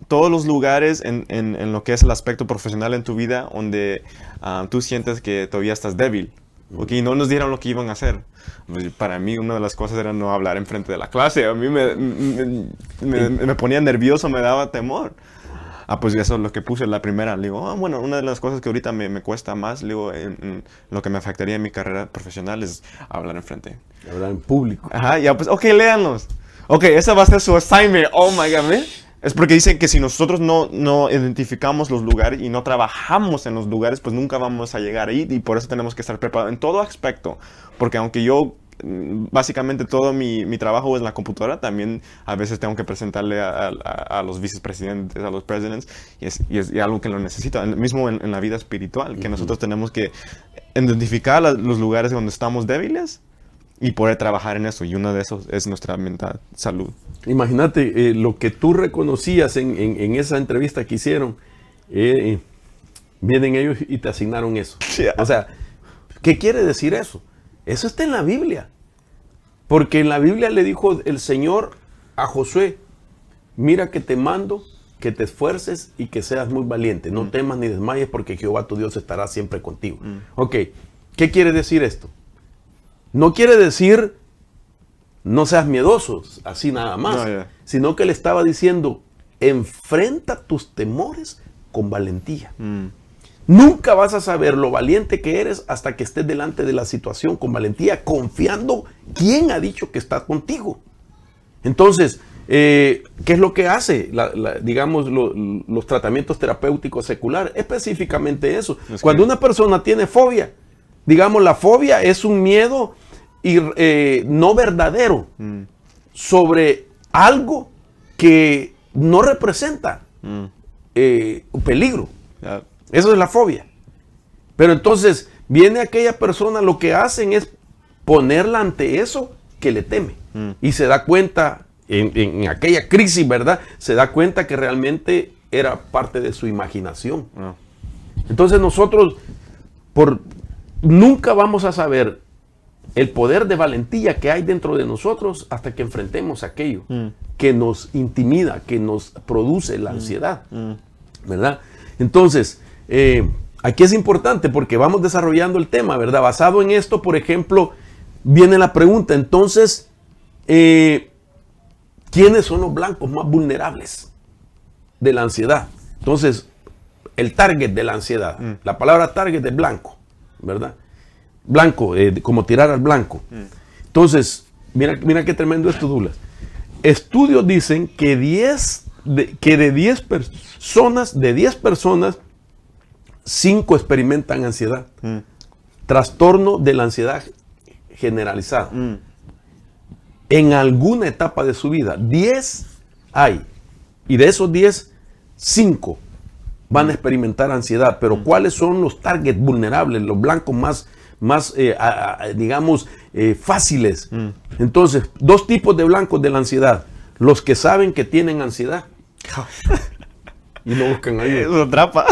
todos los lugares en, en, en lo que es el aspecto profesional en tu vida donde uh, tú sientes que todavía estás débil. Ok, no nos dieron lo que iban a hacer. Para mí una de las cosas era no hablar enfrente de la clase. A mí me, me, me, me ponía nervioso, me daba temor. Ah, pues eso es lo que puse la primera. Le digo, ah, bueno, una de las cosas que ahorita me, me cuesta más, le digo, en, en, lo que me afectaría en mi carrera profesional es hablar enfrente. Hablar en público. Ajá, ya pues, ok, léanos. Ok, esa va a ser su assignment. Oh my God, man. Es porque dicen que si nosotros no, no identificamos los lugares y no trabajamos en los lugares, pues nunca vamos a llegar ahí, y por eso tenemos que estar preparados en todo aspecto. Porque aunque yo, básicamente todo mi, mi trabajo es en la computadora, también a veces tengo que presentarle a, a, a los vicepresidentes, a los presidents, y es, y es y algo que lo necesito, mismo en, en la vida espiritual, que uh-huh. nosotros tenemos que identificar la, los lugares donde estamos débiles y poder trabajar en eso, y uno de esos es nuestra mental salud. Imagínate, eh, lo que tú reconocías en, en, en esa entrevista que hicieron, eh, eh, vienen ellos y te asignaron eso. Yeah. O sea, ¿qué quiere decir eso? Eso está en la Biblia. Porque en la Biblia le dijo el Señor a Josué, mira que te mando, que te esfuerces y que seas muy valiente. No mm. temas ni desmayes porque Jehová tu Dios estará siempre contigo. Mm. Ok, ¿qué quiere decir esto? No quiere decir, no seas miedoso, así nada más, no, yeah. sino que le estaba diciendo, enfrenta tus temores con valentía. Mm. Nunca vas a saber lo valiente que eres hasta que estés delante de la situación con valentía, confiando quién ha dicho que está contigo. Entonces, eh, ¿qué es lo que hace? La, la, digamos, lo, los tratamientos terapéuticos seculares, específicamente eso. Es Cuando que... una persona tiene fobia, digamos, la fobia es un miedo y, eh, no verdadero mm. sobre algo que no representa mm. eh, un peligro. Yeah. Eso es la fobia. Pero entonces viene aquella persona, lo que hacen es ponerla ante eso que le teme. Mm. Y se da cuenta, en, en aquella crisis, ¿verdad? Se da cuenta que realmente era parte de su imaginación. Yeah. Entonces nosotros, por... nunca vamos a saber el poder de valentía que hay dentro de nosotros hasta que enfrentemos aquello mm. que nos intimida, que nos produce la mm. ansiedad, mm. ¿verdad? Entonces, eh, aquí es importante porque vamos desarrollando el tema, ¿verdad? Basado en esto, por ejemplo, viene la pregunta, entonces, eh, ¿quiénes son los blancos más vulnerables de la ansiedad? Entonces, el target de la ansiedad. Mm. La palabra target es blanco, ¿verdad? Blanco, eh, como tirar al blanco. Mm. Entonces, mira, mira qué tremendo esto, Douglas. Estudios dicen que, diez de, que de diez personas, de diez personas, cinco experimentan ansiedad. Mm. Trastorno de la ansiedad generalizada. Mm. En alguna etapa de su vida, diez hay. Y de esos diez, cinco van a experimentar ansiedad. Pero mm. ¿cuáles son los targets vulnerables, los blancos más, más eh, a, a, digamos, eh, fáciles? Mm. Entonces, dos tipos de blancos de la ansiedad. Los que saben que tienen ansiedad. Y no buscan ayuda. Eso trapa.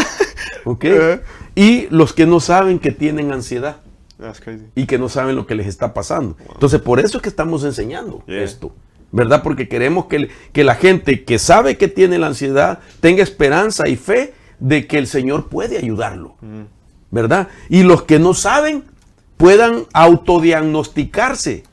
Ok. Uh-huh. Y los que no saben que tienen ansiedad. That's crazy. Y que no saben lo que les está pasando. Wow. Entonces, por eso es que estamos enseñando yeah. esto. ¿Verdad? Porque queremos que, que la gente que sabe que tiene la ansiedad tenga esperanza y fe de que el Señor puede ayudarlo. Mm. ¿Verdad? Y los que no saben puedan autodiagnosticarse,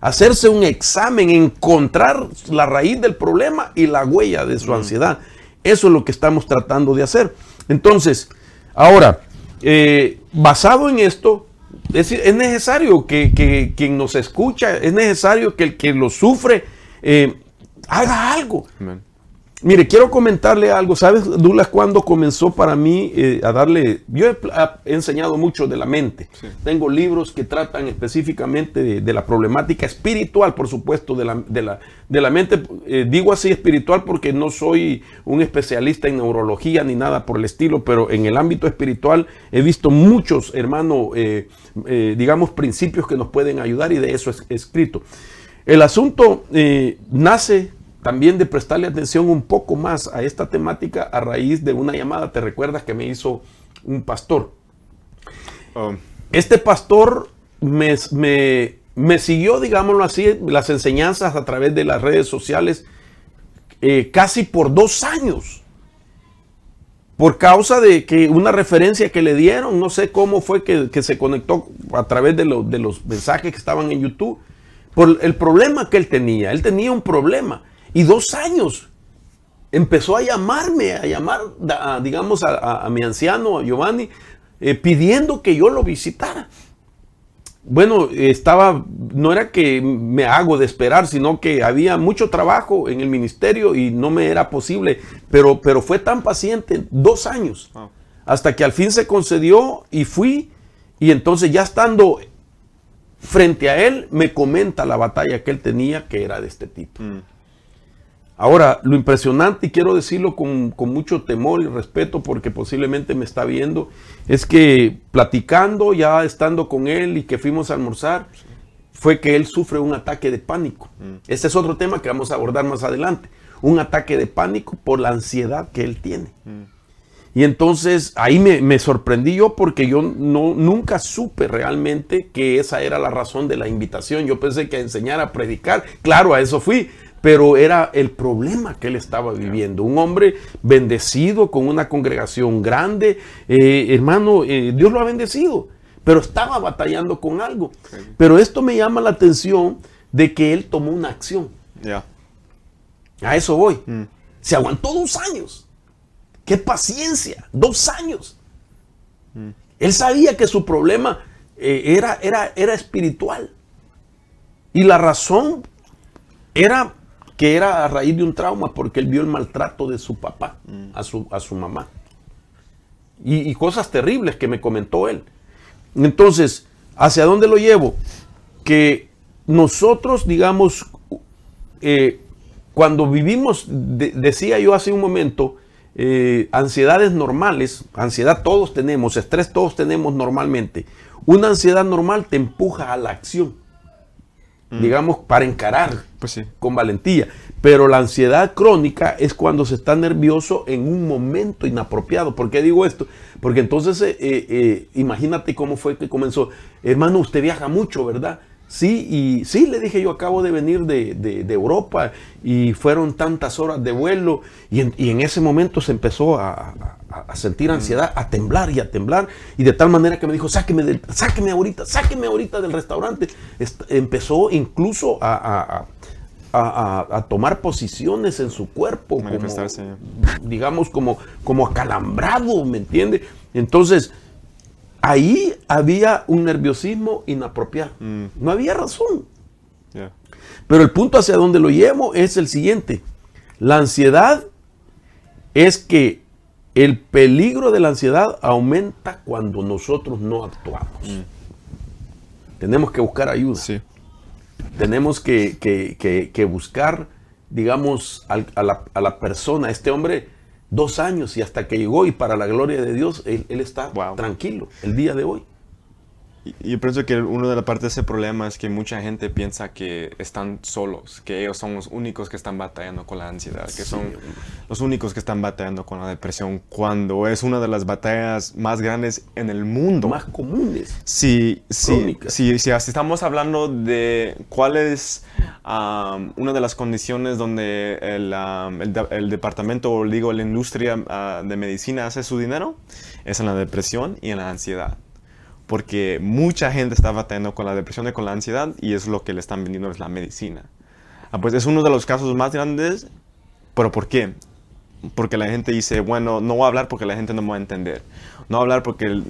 hacerse un examen, encontrar la raíz del problema y la huella de su mm. ansiedad. Eso es lo que estamos tratando de hacer. Entonces, ahora, eh, basado en esto, es, es necesario que, que quien nos escucha, es necesario que el que lo sufre eh, haga algo. Amen. Mire, quiero comentarle algo. ¿Sabes, Douglas, cuando comenzó para mí eh, a darle? Yo he, he enseñado mucho de la mente. Sí. Tengo libros que tratan específicamente de, de la problemática espiritual, por supuesto, de la, de la, de la mente. Eh, digo así espiritual porque no soy un especialista en neurología ni nada por el estilo, pero en el ámbito espiritual he visto muchos, hermano, eh, eh, digamos, principios que nos pueden ayudar y de eso es escrito. El asunto eh, nace... También de prestarle atención un poco más a esta temática a raíz de una llamada, te recuerdas, que me hizo un pastor. Um. Este pastor me, me, me siguió, digámoslo así, las enseñanzas a través de las redes sociales eh, casi por dos años. Por causa de que una referencia que le dieron, no sé cómo fue que, que se conectó a través de, lo, de los mensajes que estaban en YouTube, por el problema que él tenía. Él tenía un problema. Y dos años empezó a llamarme, a llamar, a, digamos, a, a, a mi anciano, a Giovanni, eh, pidiendo que yo lo visitara. Bueno, estaba, no era que me hago de esperar, sino que había mucho trabajo en el ministerio y no me era posible. Pero, pero fue tan paciente, dos años, hasta que al fin se concedió y fui. Y entonces ya estando frente a él, me comenta la batalla que él tenía, que era de este tipo. Mm. Ahora, lo impresionante, y quiero decirlo con, con mucho temor y respeto porque posiblemente me está viendo, es que platicando, ya estando con él y que fuimos a almorzar, fue que él sufre un ataque de pánico. Mm. Este es otro tema que vamos a abordar más adelante. Un ataque de pánico por la ansiedad que él tiene. Mm. Y entonces ahí me, me sorprendí yo porque yo no, nunca supe realmente que esa era la razón de la invitación. Yo pensé que a enseñar, a predicar, claro, a eso fui. Pero era el problema que él estaba viviendo. Un hombre bendecido, con una congregación grande. Eh, hermano, eh, Dios lo ha bendecido, pero estaba batallando con algo. Okay. Pero esto me llama la atención de que él tomó una acción. Yeah. A eso voy. Mm. Se aguantó dos años. ¡Qué paciencia! Dos años. Mm. Él sabía que su problema eh, era, era, era espiritual. Y la razón era... que era a raíz de un trauma porque él vio el maltrato de su papá a su, a su mamá. Y, y cosas terribles que me comentó él. Entonces, ¿hacia dónde lo llevo? Que nosotros, digamos, eh, cuando vivimos, de, decía yo hace un momento, eh, ansiedades normales, ansiedad todos tenemos, estrés todos tenemos normalmente. Una ansiedad normal te empuja a la acción. Digamos, para encarar pues sí. con valentía. Pero la ansiedad crónica es cuando se está nervioso en un momento inapropiado. ¿Por qué digo esto? Porque entonces, eh, eh, imagínate cómo fue que comenzó. Hermano, usted viaja mucho, ¿verdad? Sí, y sí, le dije yo, acabo de venir de, de, de Europa y fueron tantas horas de vuelo. Y en, y en ese momento se empezó a, a, a sentir ansiedad, a temblar y a temblar. Y de tal manera que me dijo, sáqueme, del, sáqueme ahorita, sáqueme ahorita del restaurante. Est- empezó incluso a, a, a, a, a tomar posiciones en su cuerpo, manifestarse, como, digamos, como, como acalambrado, ¿me entiende? Entonces, ahí había un nerviosismo inapropiado. Mm. No había razón. Yeah. Pero el punto hacia donde lo llevo es el siguiente. La ansiedad es que el peligro de la ansiedad aumenta cuando nosotros no actuamos. Mm. Tenemos que buscar ayuda. Sí. Tenemos que, que, que, que buscar, digamos, al, a, la, a la persona. Este hombre, dos años y hasta que llegó, y para la gloria de Dios, él, él está wow. tranquilo el día de hoy. Yo pienso que una de las partes de ese problema es que mucha gente piensa que están solos, que ellos son los únicos que están batallando con la ansiedad, que sí. son los únicos que están batallando con la depresión, cuando es una de las batallas más grandes en el mundo. Más comunes. Sí, sí, sí, sí, así estamos hablando de cuál es um, una de las condiciones donde el, um, el, el departamento, o digo, la industria uh, de medicina hace su dinero, es en la depresión y en la ansiedad. Porque mucha gente está batallando con la depresión y con la ansiedad, y es lo que le están vendiendo, es la medicina. Ah, pues es uno de los casos más grandes, pero ¿por qué? Porque la gente dice, bueno, no voy a hablar porque la gente no me va a entender. No voy a hablar porque uh,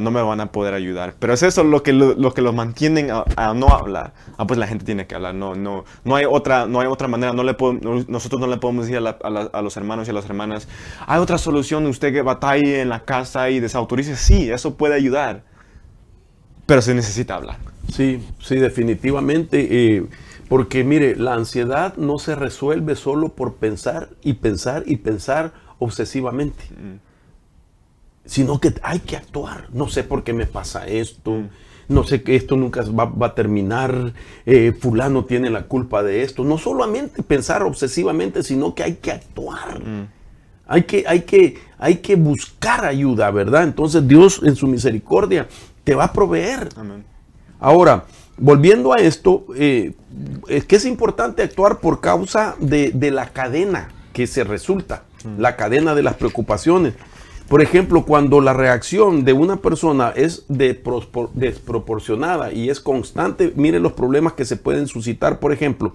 no me van a poder ayudar. Pero es eso lo que, lo, lo que los mantienen a, a no hablar. Ah, pues la gente tiene que hablar. No, no, no, hay, otra, no hay otra manera. No le puedo, no, nosotros no le podemos decir a, la, a, la, a los hermanos y a las hermanas, hay otra solución, usted que batalle en la casa y desautorice. Sí, eso puede ayudar. Pero se necesita hablar. Sí, sí, definitivamente. Eh, porque, mire, la ansiedad no se resuelve solo por pensar y pensar y pensar obsesivamente. Mm. Sino que hay que actuar. No sé por qué me pasa esto. No sé que esto nunca va, va a terminar. Eh, fulano tiene la culpa de esto. No solamente pensar obsesivamente, sino que hay que actuar. Mm. Hay que, hay que, hay que buscar ayuda, ¿verdad? Entonces Dios en su misericordia te va a proveer. Amén. Ahora, volviendo a esto, eh, es que es importante actuar por causa de, de la cadena que se resulta. Mm. La cadena de las preocupaciones. Por ejemplo, cuando la reacción de una persona es desproporcionada y es constante, miren los problemas que se pueden suscitar. Por ejemplo,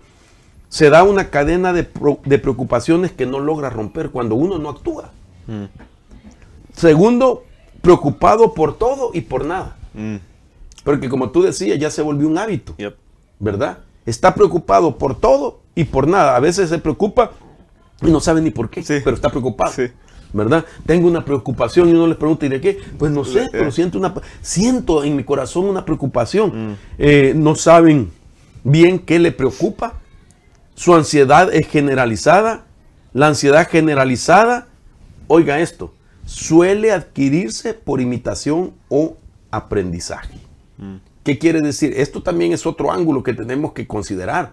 se da una cadena de, pro, de preocupaciones que no logra romper cuando uno no actúa. Mm. Segundo, preocupado por todo y por nada. Mm. Porque como tú decías, ya se volvió un hábito, yep. ¿verdad? Está preocupado por todo y por nada. A veces se preocupa y no sabe ni por qué, sí. pero está preocupado. Sí. ¿Verdad? Tengo una preocupación y uno les pregunta, ¿y de qué? Pues no sé, pero siento una siento en mi corazón una preocupación. Mm. Eh, no saben bien qué le preocupa. Su ansiedad es generalizada. La ansiedad generalizada, oiga esto, suele adquirirse por imitación o aprendizaje. Mm. ¿Qué quiere decir? Esto también es otro ángulo que tenemos que considerar.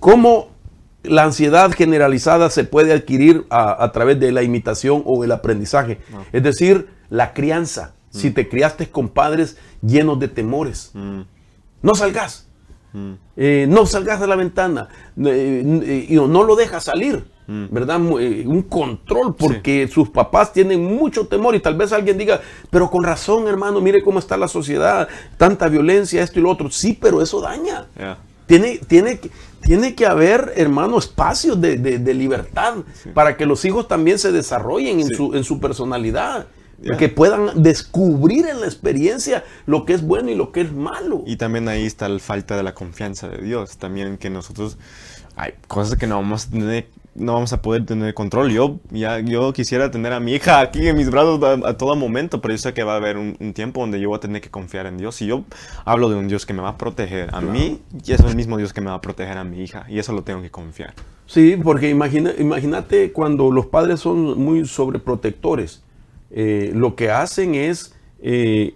¿Cómo la ansiedad generalizada se puede adquirir a, a través de la imitación o el aprendizaje? No. Es decir, la crianza. Mm. Si te criaste con padres llenos de temores, mm. no salgas, mm. eh, no salgas de la ventana, eh, eh, no lo dejas salir, mm. ¿verdad? Eh, un control, porque sí. sus papás tienen mucho temor, y tal vez alguien diga, pero con razón, hermano, mire cómo está la sociedad, tanta violencia, esto y lo otro. Sí, pero eso daña. Yeah. Tiene, tiene, tiene que haber, hermano, espacios de, de, de libertad sí. para que los hijos también se desarrollen en, sí. su, en su personalidad, yeah. que puedan descubrir en la experiencia lo que es bueno y lo que es malo. Y también ahí está la falta de la confianza de Dios, también que nosotros, hay cosas que no vamos a tener, no vamos a poder tener control. Yo, ya, yo quisiera tener a mi hija aquí en mis brazos a, a todo momento, pero yo sé que va a haber un, un tiempo donde yo voy a tener que confiar en Dios. Y yo hablo de un Dios que me va a proteger a mí, y es el mismo Dios que me va a proteger a mi hija, y eso lo tengo que confiar. Sí, porque imagina, imagínate cuando los padres son muy sobreprotectores, eh, lo que hacen es eh,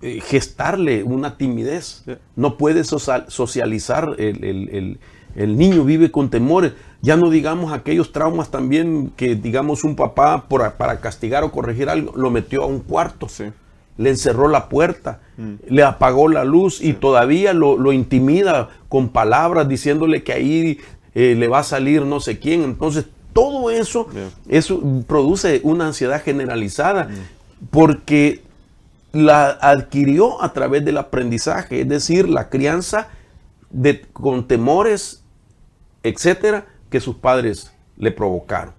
gestarle una timidez. No puede socializar el, el, el El niño vive con temores. Ya no digamos aquellos traumas también que, digamos, un papá por, para castigar o corregir algo, lo metió a un cuarto, sí. le encerró la puerta, mm. le apagó la luz sí. y todavía lo, lo intimida con palabras diciéndole que ahí eh, le va a salir no sé quién. Entonces, todo eso, yeah. eso produce una ansiedad generalizada mm. porque la adquirió a través del aprendizaje, es decir, la crianza de, con temores etcétera, que sus padres le provocaron.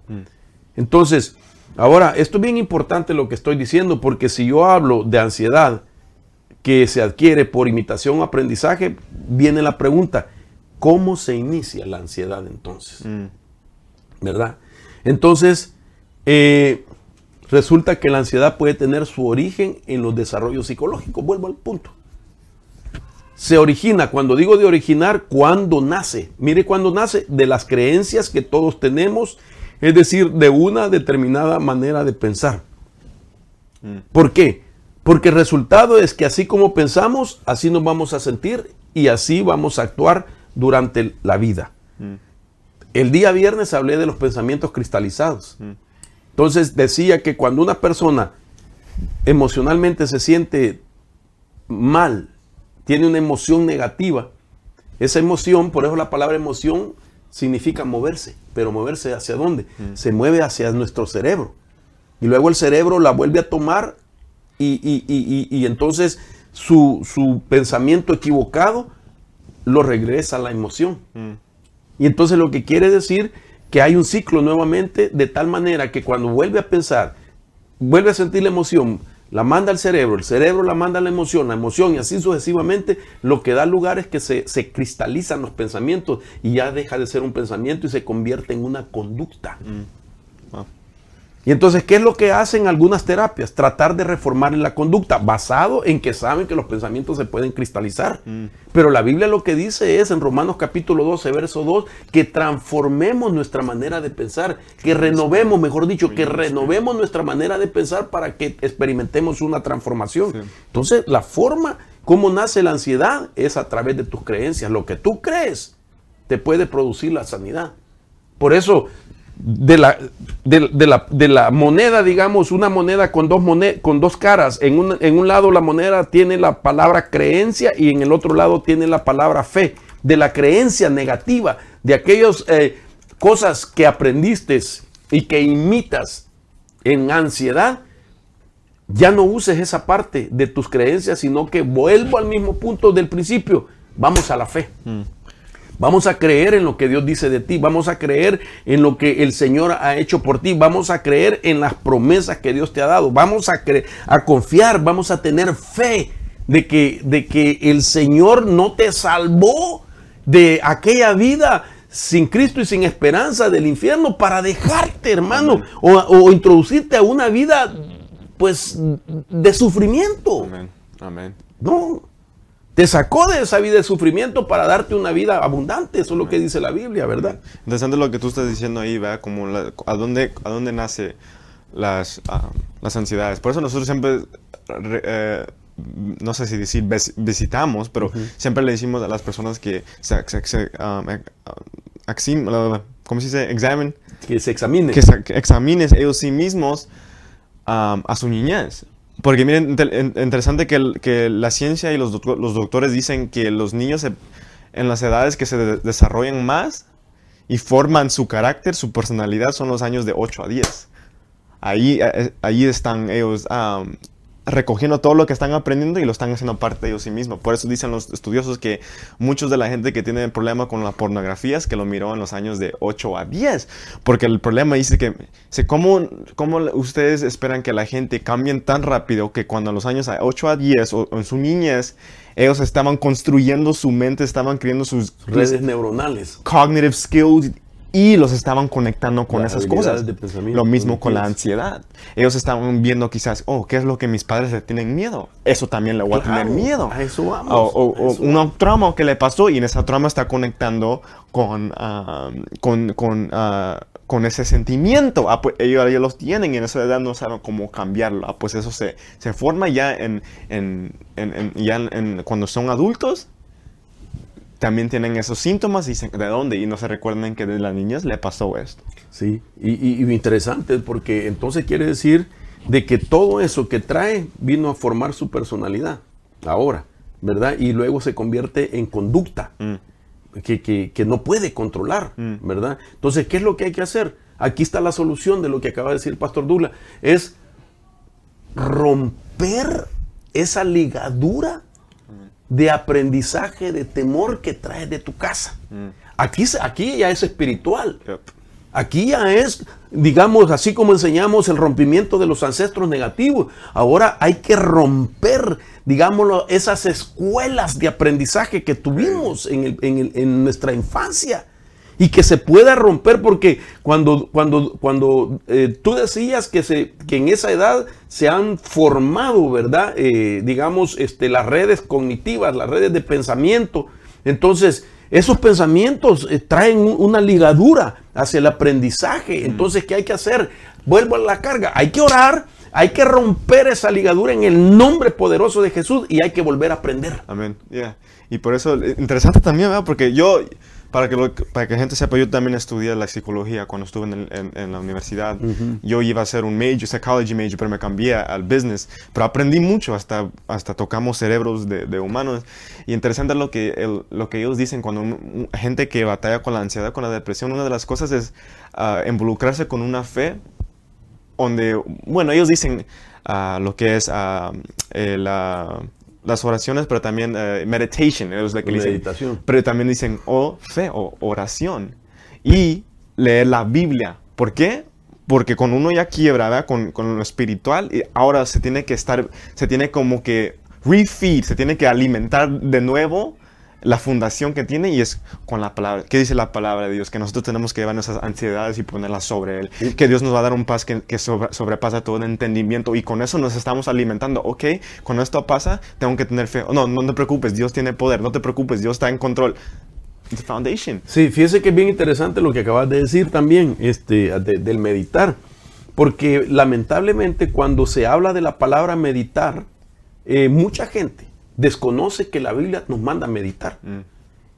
Entonces, ahora, esto es bien importante lo que estoy diciendo, porque si yo hablo de ansiedad que se adquiere por imitación o aprendizaje, viene la pregunta, ¿cómo se inicia la ansiedad entonces? Mm. ¿Verdad? Entonces, eh, resulta que la ansiedad puede tener su origen en los desarrollos psicológicos. Vuelvo al punto. Se origina, cuando digo de originar, cuando nace. Mire, cuando nace, de las creencias que todos tenemos, es decir, de una determinada manera de pensar. Mm. ¿Por qué? Porque el resultado es que así como pensamos, así nos vamos a sentir y así vamos a actuar durante la vida. Mm. El día viernes hablé de los pensamientos cristalizados. Mm. Entonces decía que cuando una persona emocionalmente se siente mal, tiene una emoción negativa, esa emoción, por eso la palabra emoción significa moverse, pero moverse ¿hacia dónde? Mm. Se mueve hacia nuestro cerebro y luego el cerebro la vuelve a tomar y, y, y, y, y entonces su, su pensamiento equivocado lo regresa a la emoción. Mm. Y entonces lo que quiere decir que hay un ciclo nuevamente de tal manera que cuando vuelve a pensar, vuelve a sentir la emoción, la manda al cerebro, el cerebro la manda a la emoción, la emoción y así sucesivamente, lo que da lugar es que se, se cristalizan los pensamientos y ya deja de ser un pensamiento y se convierte en una conducta. Mm. Ah. Y entonces, ¿qué es lo que hacen algunas terapias? Tratar de reformar la conducta, basado en que saben que los pensamientos se pueden cristalizar. Mm. Pero la Biblia lo que dice es, en Romanos capítulo doce, verso dos, que transformemos nuestra manera de pensar, que renovemos, mejor dicho, que renovemos nuestra manera de pensar para que experimentemos una transformación. Sí. Entonces, la forma como nace la ansiedad es a través de tus creencias. Lo que tú crees te puede producir la sanidad. Por eso... De la, de, de, la, de la moneda, digamos, una moneda con dos, moned- con dos caras. En un, en un lado la moneda tiene la palabra creencia y en el otro lado tiene la palabra fe. De la creencia negativa, de aquellas eh, cosas que aprendiste y que imitas en ansiedad, ya no uses esa parte de tus creencias, sino que vuelvo al mismo punto del principio. Vamos a la fe. Mm. Vamos a creer en lo que Dios dice de ti. Vamos a creer en lo que el Señor ha hecho por ti. Vamos a creer en las promesas que Dios te ha dado. Vamos a, cre- a confiar. Vamos a tener fe de que, de que el Señor no te salvó de aquella vida sin Cristo y sin esperanza del infierno para dejarte, hermano, o, o introducirte a una vida, pues, de sufrimiento. Amén. Amén. No. Te sacó de esa vida de sufrimiento para darte una vida abundante. Eso es lo que dice la Biblia, ¿verdad? Interesante lo que tú estás diciendo ahí, ¿verdad? Como la, a dónde a dónde nace las, uh, las ansiedades. Por eso nosotros siempre, re, eh, no sé si decir ves, visitamos, pero uh-huh. siempre le decimos a las personas que se, se, se, um, axim, ¿cómo se dice? Examen. Que se examinen. Que se examinen ellos sí mismos um, a su niñez. Porque miren, interesante que, el, que la ciencia y los, doc- los doctores dicen que los niños se, en las edades que se de- desarrollan más y forman su carácter, su personalidad, son los años de ocho a diez. Ahí, a- ahí están ellos um, recogiendo todo lo que están aprendiendo y lo están haciendo parte de ellos sí mismos. Por eso dicen los estudiosos que muchos de la gente que tiene problema con la pornografía es que lo miró en los años de ocho a diez. Porque el problema dice que, ¿cómo, cómo ustedes esperan que la gente cambie tan rápido que cuando en los años ocho a diez o, o en su niñez, ellos estaban construyendo su mente, estaban creando sus redes neuronales, cognitive skills, y los estaban conectando con esas cosas? Lo mismo con la ansiedad. Ellos estaban viendo quizás, oh, ¿qué es lo que mis padres le tienen miedo? Eso también le voy claro, a tener miedo. A eso vamos. O, o, o eso un trauma que le pasó y en esa trauma está conectando con, uh, con, con, uh, con ese sentimiento. Ah, pues ellos, ellos los tienen y en esa edad no saben cómo cambiarlo. Ah, pues eso se, se forma ya, en, en, en, en, ya en, en, cuando son adultos. También tienen esos síntomas y se, de dónde y no se recuerdan que de las niñas le pasó esto. Sí, y, y, y interesante porque entonces quiere decir de que todo eso que trae vino a formar su personalidad ahora, ¿verdad? Y luego se convierte en conducta mm. que, que, que no puede controlar, mm. ¿verdad? Entonces, ¿qué es lo que hay que hacer? Aquí está la solución de lo que acaba de decir el pastor Douglas. Es romper esa ligadura de aprendizaje, de temor que traes de tu casa. Mm. Aquí, aquí ya es espiritual. Aquí ya es, digamos, así como enseñamos el rompimiento de los ancestros negativos. Ahora hay que romper, digámoslo, esas escuelas de aprendizaje que tuvimos en, el, en, el, en nuestra infancia. Y que se pueda romper, porque cuando, cuando, cuando eh, tú decías que, se, que en esa edad se han formado, ¿verdad? Eh, digamos, este, las redes cognitivas, las redes de pensamiento. Entonces, esos pensamientos eh, traen un, una ligadura hacia el aprendizaje. Entonces, ¿qué hay que hacer? Vuelvo a la carga. Hay que orar, hay que romper esa ligadura en el nombre poderoso de Jesús y hay que volver a aprender. Amén. Yeah. Y por eso, interesante también, ¿verdad? Porque yo... Para que, lo, para que la gente sepa, yo también estudié la psicología cuando estuve en, el, en, en la universidad. Uh-huh. Yo iba a ser un major, psychology major, pero me cambié al business. Pero aprendí mucho, hasta, hasta tocamos cerebros de, de humanos. Y interesante lo que, el, lo que ellos dicen, cuando un, gente que batalla con la ansiedad, con la depresión, una de las cosas es uh, involucrarse con una fe donde, bueno, ellos dicen uh, lo que es uh, la... las oraciones, pero también uh, meditation, es la que meditación. Dicen, pero también dicen oh, fe o oración y leer la Biblia. ¿Por qué? Porque cuando uno ya quiebra con, con lo espiritual, y ahora se tiene que estar, se tiene como que refeed, se tiene que alimentar de nuevo la fundación que tiene, y es con la palabra. ¿Qué dice la palabra de Dios? Que nosotros tenemos que llevar nuestras ansiedades y ponerlas sobre Él. Sí. Que Dios nos va a dar un paz que, que sobre, sobrepasa todo el entendimiento, y con eso nos estamos alimentando. Ok, cuando esto pasa, tengo que tener fe. No, no te preocupes, Dios tiene poder. No te preocupes, Dios está en control. The foundation. Sí, fíjese que es bien interesante lo que acabas de decir también, este, de, del meditar. Porque lamentablemente cuando se habla de la palabra meditar, eh, mucha gente desconoce que la Biblia nos manda a meditar. Mm.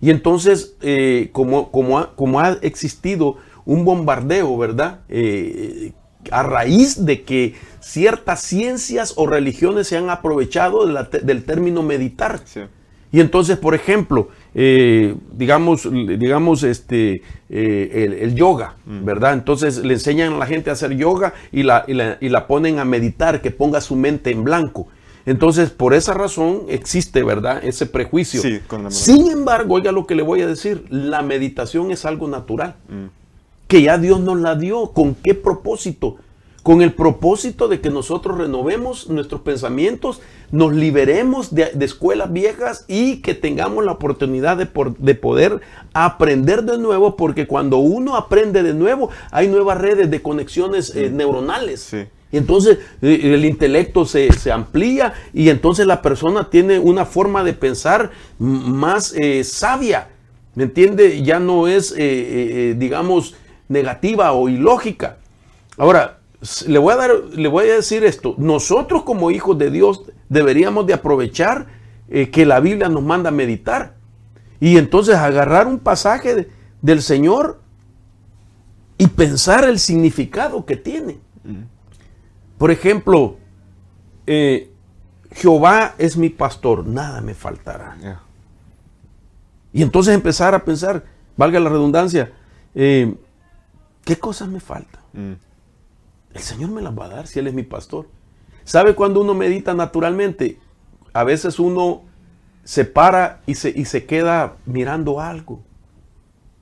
Y entonces, eh, como, como, ha, como ha existido un bombardeo, ¿verdad? Eh, a raíz de que ciertas ciencias o religiones se han aprovechado de la, del término meditar. Sí. Y entonces, por ejemplo, eh, digamos, digamos este, eh, el, el yoga, mm. ¿verdad? Entonces le enseñan a la gente a hacer yoga y la, y la, y la ponen a meditar, que ponga su mente en blanco. Entonces, por esa razón existe, ¿verdad?, ese prejuicio. Sí, sin embargo, oiga lo que le voy a decir, la meditación es algo natural, mm. que ya Dios nos la dio. ¿Con qué propósito? Con el propósito de que nosotros renovemos nuestros pensamientos, nos liberemos de, de escuelas viejas y que tengamos la oportunidad de, por, de poder aprender de nuevo, porque cuando uno aprende de nuevo, hay nuevas redes de conexiones eh, neuronales. Sí. Y entonces el intelecto se, se amplía y entonces la persona tiene una forma de pensar más eh, sabia, ¿me entiende? Ya no es, eh, eh, digamos, negativa o ilógica. Ahora, le voy a dar, le voy a decir esto. Nosotros como hijos de Dios deberíamos de aprovechar eh, que la Biblia nos manda a meditar. Y entonces agarrar un pasaje de, del Señor y pensar el significado que tiene. Mm. Por ejemplo, eh, Jehová es mi pastor, nada me faltará. Yeah. Y entonces empezar a pensar, valga la redundancia, eh, ¿qué cosas me faltan? Mm. El Señor me las va a dar si Él es mi pastor. ¿Sabe cuando uno medita naturalmente? A veces uno se para y se, y se queda mirando algo.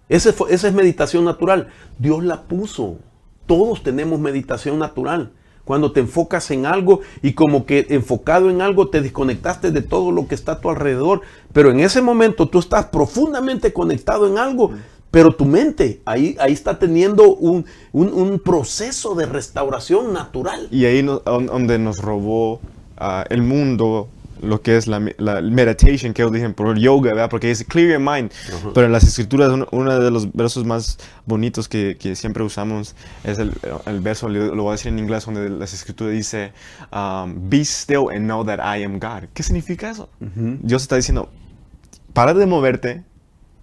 Ese fue, esa es meditación natural. Dios la puso. Todos tenemos meditación natural. Cuando te enfocas en algo y como que enfocado en algo te desconectaste de todo lo que está a tu alrededor. Pero en ese momento tú estás profundamente conectado en algo, pero tu mente ahí, ahí está teniendo un, un, un proceso de restauración natural. Y ahí no, donde nos robó uh, el mundo lo que es la, la meditation, que ellos dicen por el yoga, ¿verdad? Porque dice clear your mind. Uh-huh. Pero en las escrituras uno, uno de los versos más bonitos que, que siempre usamos es el, el verso, lo voy a decir en inglés, donde las escrituras dice um, be still and know that I am God. ¿Qué significa eso? Uh-huh. Dios está diciendo, para de moverte,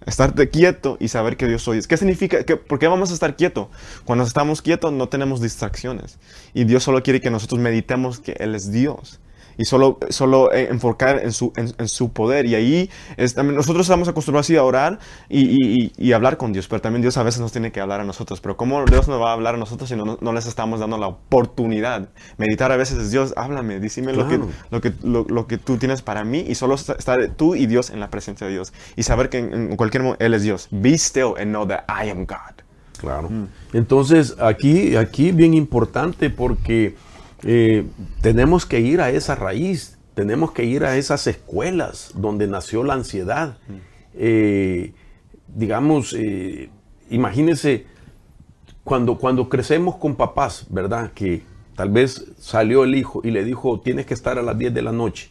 estarte quieto y saber que Dios soy. ¿Qué significa? ¿Qué, ¿Por qué vamos a estar quietos? Cuando estamos quietos no tenemos distracciones y Dios solo quiere que nosotros meditemos que Él es Dios. y solo, solo enfocar en su, en, en su poder. Y ahí es, también nosotros estamos acostumbrados a orar y, y, y hablar con Dios, pero también Dios a veces nos tiene que hablar a nosotros. Pero ¿cómo Dios nos va a hablar a nosotros si no, no les estamos dando la oportunidad? Meditar a veces es, Dios, háblame, dícime claro. lo, que, lo, que, lo, lo que tú tienes para mí, y solo estar tú y Dios en la presencia de Dios. Y saber que en, en cualquier momento Él es Dios. Be still and know that I am God. Claro. Mm. Entonces, aquí, aquí bien importante porque... Eh, tenemos que ir a esa raíz, tenemos que ir a esas escuelas donde nació la ansiedad. Eh, digamos, eh, imagínense, cuando, cuando crecemos con papás, ¿verdad? Que tal vez salió el hijo y le dijo, tienes que estar a las diez de la noche.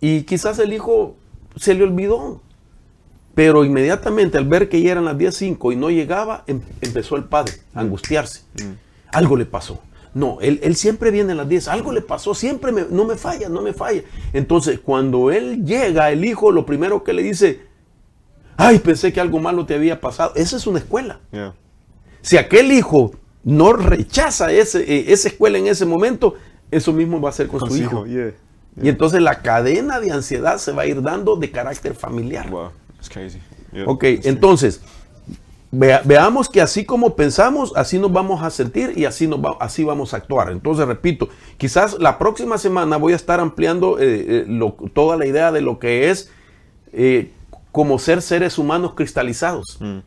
Y quizás el hijo se le olvidó, pero inmediatamente al ver que ya eran las diez y cinco y no llegaba, em- empezó el padre a angustiarse. Algo le pasó. No, él, él siempre viene a las diez. Algo le pasó, siempre me, no me falla, no me falla. Entonces, cuando él llega, el hijo, lo primero que le dice, ay, pensé que algo malo te había pasado. Esa es una escuela. Yeah. Si aquel hijo no rechaza ese, eh, esa escuela en ese momento, eso mismo va a hacer con, con su hijo. hijo. Yeah. Yeah. Y entonces la cadena de ansiedad se va a ir dando de carácter familiar. Wow, that's crazy. Yeah. Ok, that's entonces... Vea, veamos que así como pensamos, así nos vamos a sentir y así, nos va, así vamos a actuar. Entonces, repito, quizás la próxima semana voy a estar ampliando eh, eh, lo, toda la idea de lo que es eh, como ser seres humanos cristalizados. Mm.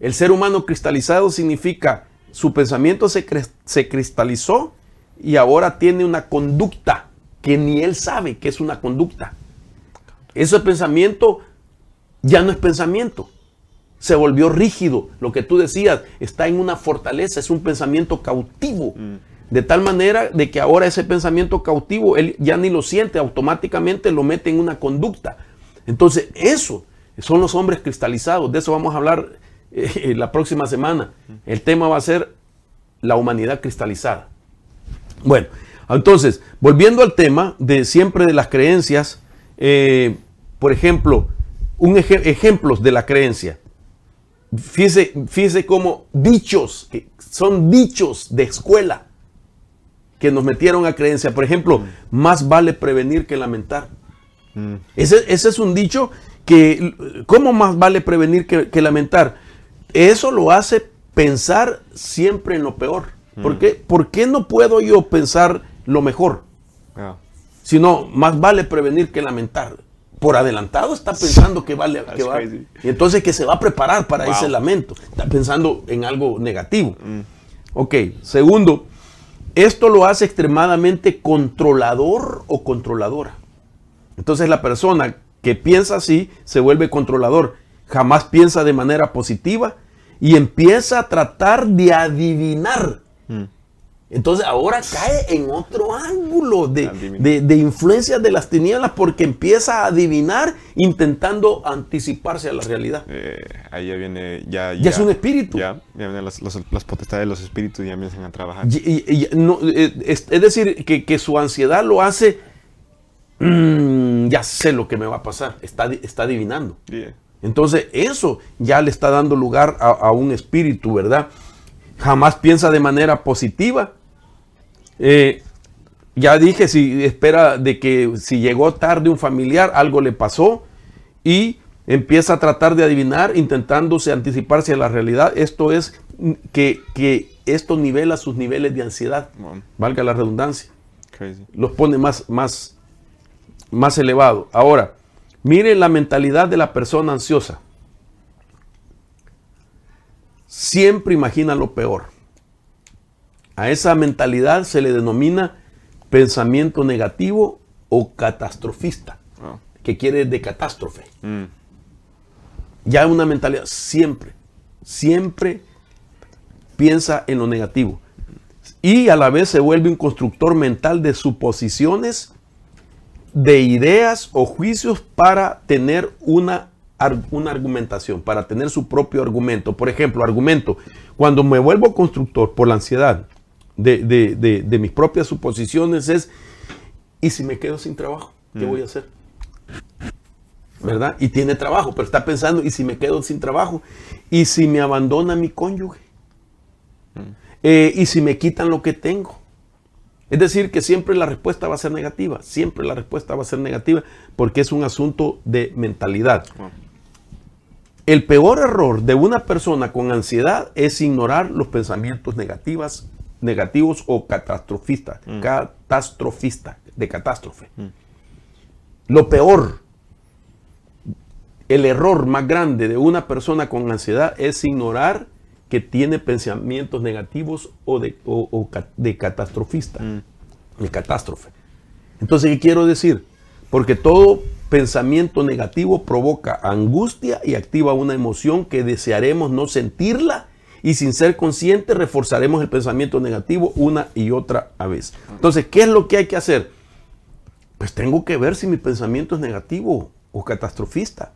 El ser humano cristalizado significa su pensamiento se, cre- se cristalizó y ahora tiene una conducta que ni él sabe que es una conducta. Ese pensamiento ya no es pensamiento. Se volvió rígido. Lo que tú decías está en una fortaleza, es un pensamiento cautivo. Mm. De tal manera de que ahora ese pensamiento cautivo, él ya ni lo siente, automáticamente lo mete en una conducta. Entonces, eso son los hombres cristalizados. De eso vamos a hablar eh, la próxima semana. El tema va a ser la humanidad cristalizada. Bueno, entonces, volviendo al tema de siempre de las creencias, eh, por ejemplo, un ej- ejemplos de la creencia. Fíjese, fíjese cómo dichos, que son dichos de escuela que nos metieron a creencia. Por ejemplo, mm. más vale prevenir que lamentar. Mm. Ese, ese es un dicho que, ¿cómo más vale prevenir que, que lamentar? Eso lo hace pensar siempre en lo peor. Mm. ¿Por qué? ¿Por qué no puedo yo pensar lo mejor? Yeah. Sino, más vale prevenir que lamentar. Por adelantado está pensando que vale, que va, y entonces que se va a preparar para wow. ese lamento. Está pensando en algo negativo. Mm. Ok, segundo, esto lo hace extremadamente controlador o controladora. Entonces la persona que piensa así se vuelve controlador. Jamás piensa de manera positiva y empieza a tratar de adivinar. Mm. Entonces ahora cae en otro ángulo de, de, de influencias de las tinieblas porque empieza a adivinar intentando anticiparse a la realidad. Eh, ahí ya viene... Ya, ya, ya es un espíritu. Ya, ya vienen las, las, las potestades de los espíritus y ya empiezan a trabajar. Y, y, y, no, es, es decir, que, que su ansiedad lo hace... Mmm, ya sé lo que me va a pasar. Está, está adivinando. Yeah. Entonces eso ya le está dando lugar a, a un espíritu, ¿verdad? Jamás piensa de manera positiva. Eh, ya dije, si espera de que si llegó tarde un familiar, algo le pasó y empieza a tratar de adivinar, intentándose anticiparse a la realidad. Esto es que, que esto nivela sus niveles de ansiedad, wow. valga la redundancia. Crazy. Los pone más, más, más elevado. Ahora, miren la mentalidad de la persona ansiosa. Siempre imagina lo peor. A esa mentalidad se le denomina pensamiento negativo o catastrofista, oh. que quiere de catástrofe. Mm. Ya una mentalidad, siempre, siempre piensa en lo negativo. Y a la vez se vuelve un constructor mental de suposiciones, de ideas o juicios para tener una una argumentación, para tener su propio argumento. Por ejemplo, argumento, cuando me vuelvo constructor por la ansiedad de, de, de, de mis propias suposiciones es, ¿y si me quedo sin trabajo? ¿Qué mm. voy a hacer? ¿Verdad? Y tiene trabajo, pero está pensando, ¿y si me quedo sin trabajo? ¿Y si me abandona mi cónyuge? Mm. Eh, ¿y si me quitan lo que tengo? Es decir, que siempre la respuesta va a ser negativa, siempre la respuesta va a ser negativa, porque es un asunto de mentalidad. El peor error de una persona con ansiedad es ignorar los pensamientos negativas, negativos o catastrofistas, mm. catastrofistas, de catástrofe. Mm. Lo peor, el error más grande de una persona con ansiedad es ignorar que tiene pensamientos negativos o de, o, o de catastrofista, mm. de catástrofe. Entonces, ¿qué quiero decir? Porque todo pensamiento negativo provoca angustia y activa una emoción que desearemos no sentirla, y sin ser consciente reforzaremos el pensamiento negativo una y otra vez. Entonces, ¿qué es lo que hay que hacer? Pues tengo que ver si mi pensamiento es negativo o catastrofista.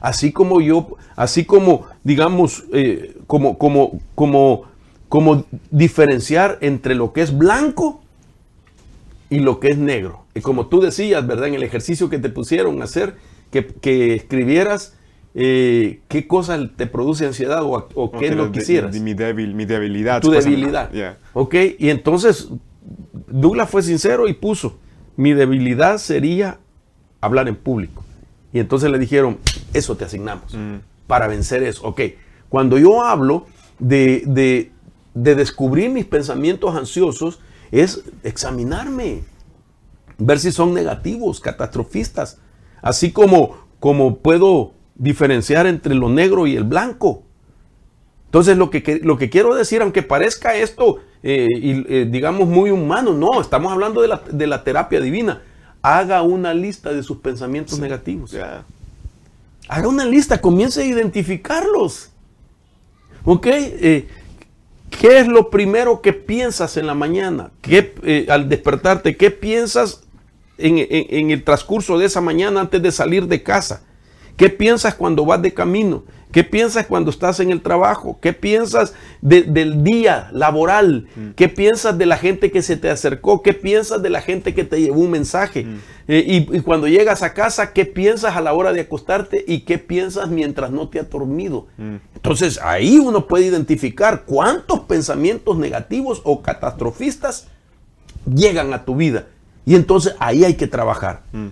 Así como yo, así como, digamos, eh, como, como, como, como diferenciar entre lo que es blanco y lo que es negro. Y como tú decías, ¿verdad? En el ejercicio que te pusieron a hacer, que, que escribieras eh, qué cosa te produce ansiedad o, o qué okay, no de, quisieras. De, de mi, débil, mi debilidad. Tu debilidad. Yeah. Ok, y entonces Douglas fue sincero y puso, mi debilidad sería hablar en público. Y entonces le dijeron, eso te asignamos mm. para vencer eso. Ok, cuando yo hablo de, de, de descubrir mis pensamientos ansiosos, es examinarme, ver si son negativos, catastrofistas. Así como, como puedo diferenciar entre lo negro y el blanco. Entonces lo que, lo que quiero decir, aunque parezca esto, eh, y, eh, digamos, muy humano, no, estamos hablando de la, de la terapia divina. Haga una lista de sus pensamientos sí. negativos. Yeah. Haga una lista, comience a identificarlos. ¿Ok? Eh, ¿Qué es lo primero que piensas en la mañana? ¿Qué, eh, al despertarte, ¿qué piensas en, en, en el transcurso de esa mañana antes de salir de casa? ¿Qué piensas cuando vas de camino? ¿Qué piensas cuando estás en el trabajo? ¿Qué piensas de, del día laboral? Mm. ¿Qué piensas de la gente que se te acercó? ¿Qué piensas de la gente que te llevó un mensaje? Mm. Eh, y, y cuando llegas a casa, ¿qué piensas a la hora de acostarte? ¿Y qué piensas mientras no te has dormido? Mm. Entonces, ahí uno puede identificar cuántos pensamientos negativos o catastrofistas llegan a tu vida. Y entonces, ahí hay que trabajar. Mm.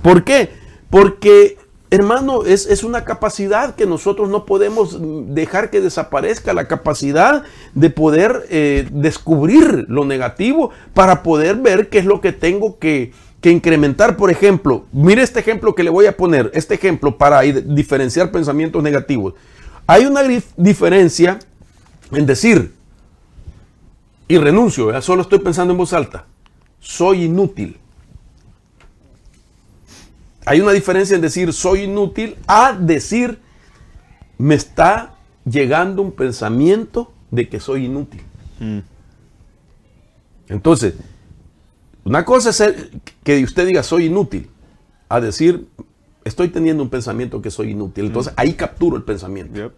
¿Por qué? Porque... Hermano, es, es una capacidad que nosotros no podemos dejar que desaparezca, la capacidad de poder eh, descubrir lo negativo para poder ver qué es lo que tengo que, que incrementar. Por ejemplo, mire este ejemplo que le voy a poner, este ejemplo para diferenciar pensamientos negativos. Hay una diferencia en decir, y renuncio, ¿verdad? Solo estoy pensando en voz alta, soy inútil. Hay una diferencia en decir soy inútil a decir me está llegando un pensamiento de que soy inútil. Mm. Entonces, una cosa es el, que usted diga soy inútil a decir estoy teniendo un pensamiento que soy inútil. Entonces mm. ahí capturo el pensamiento. Yep.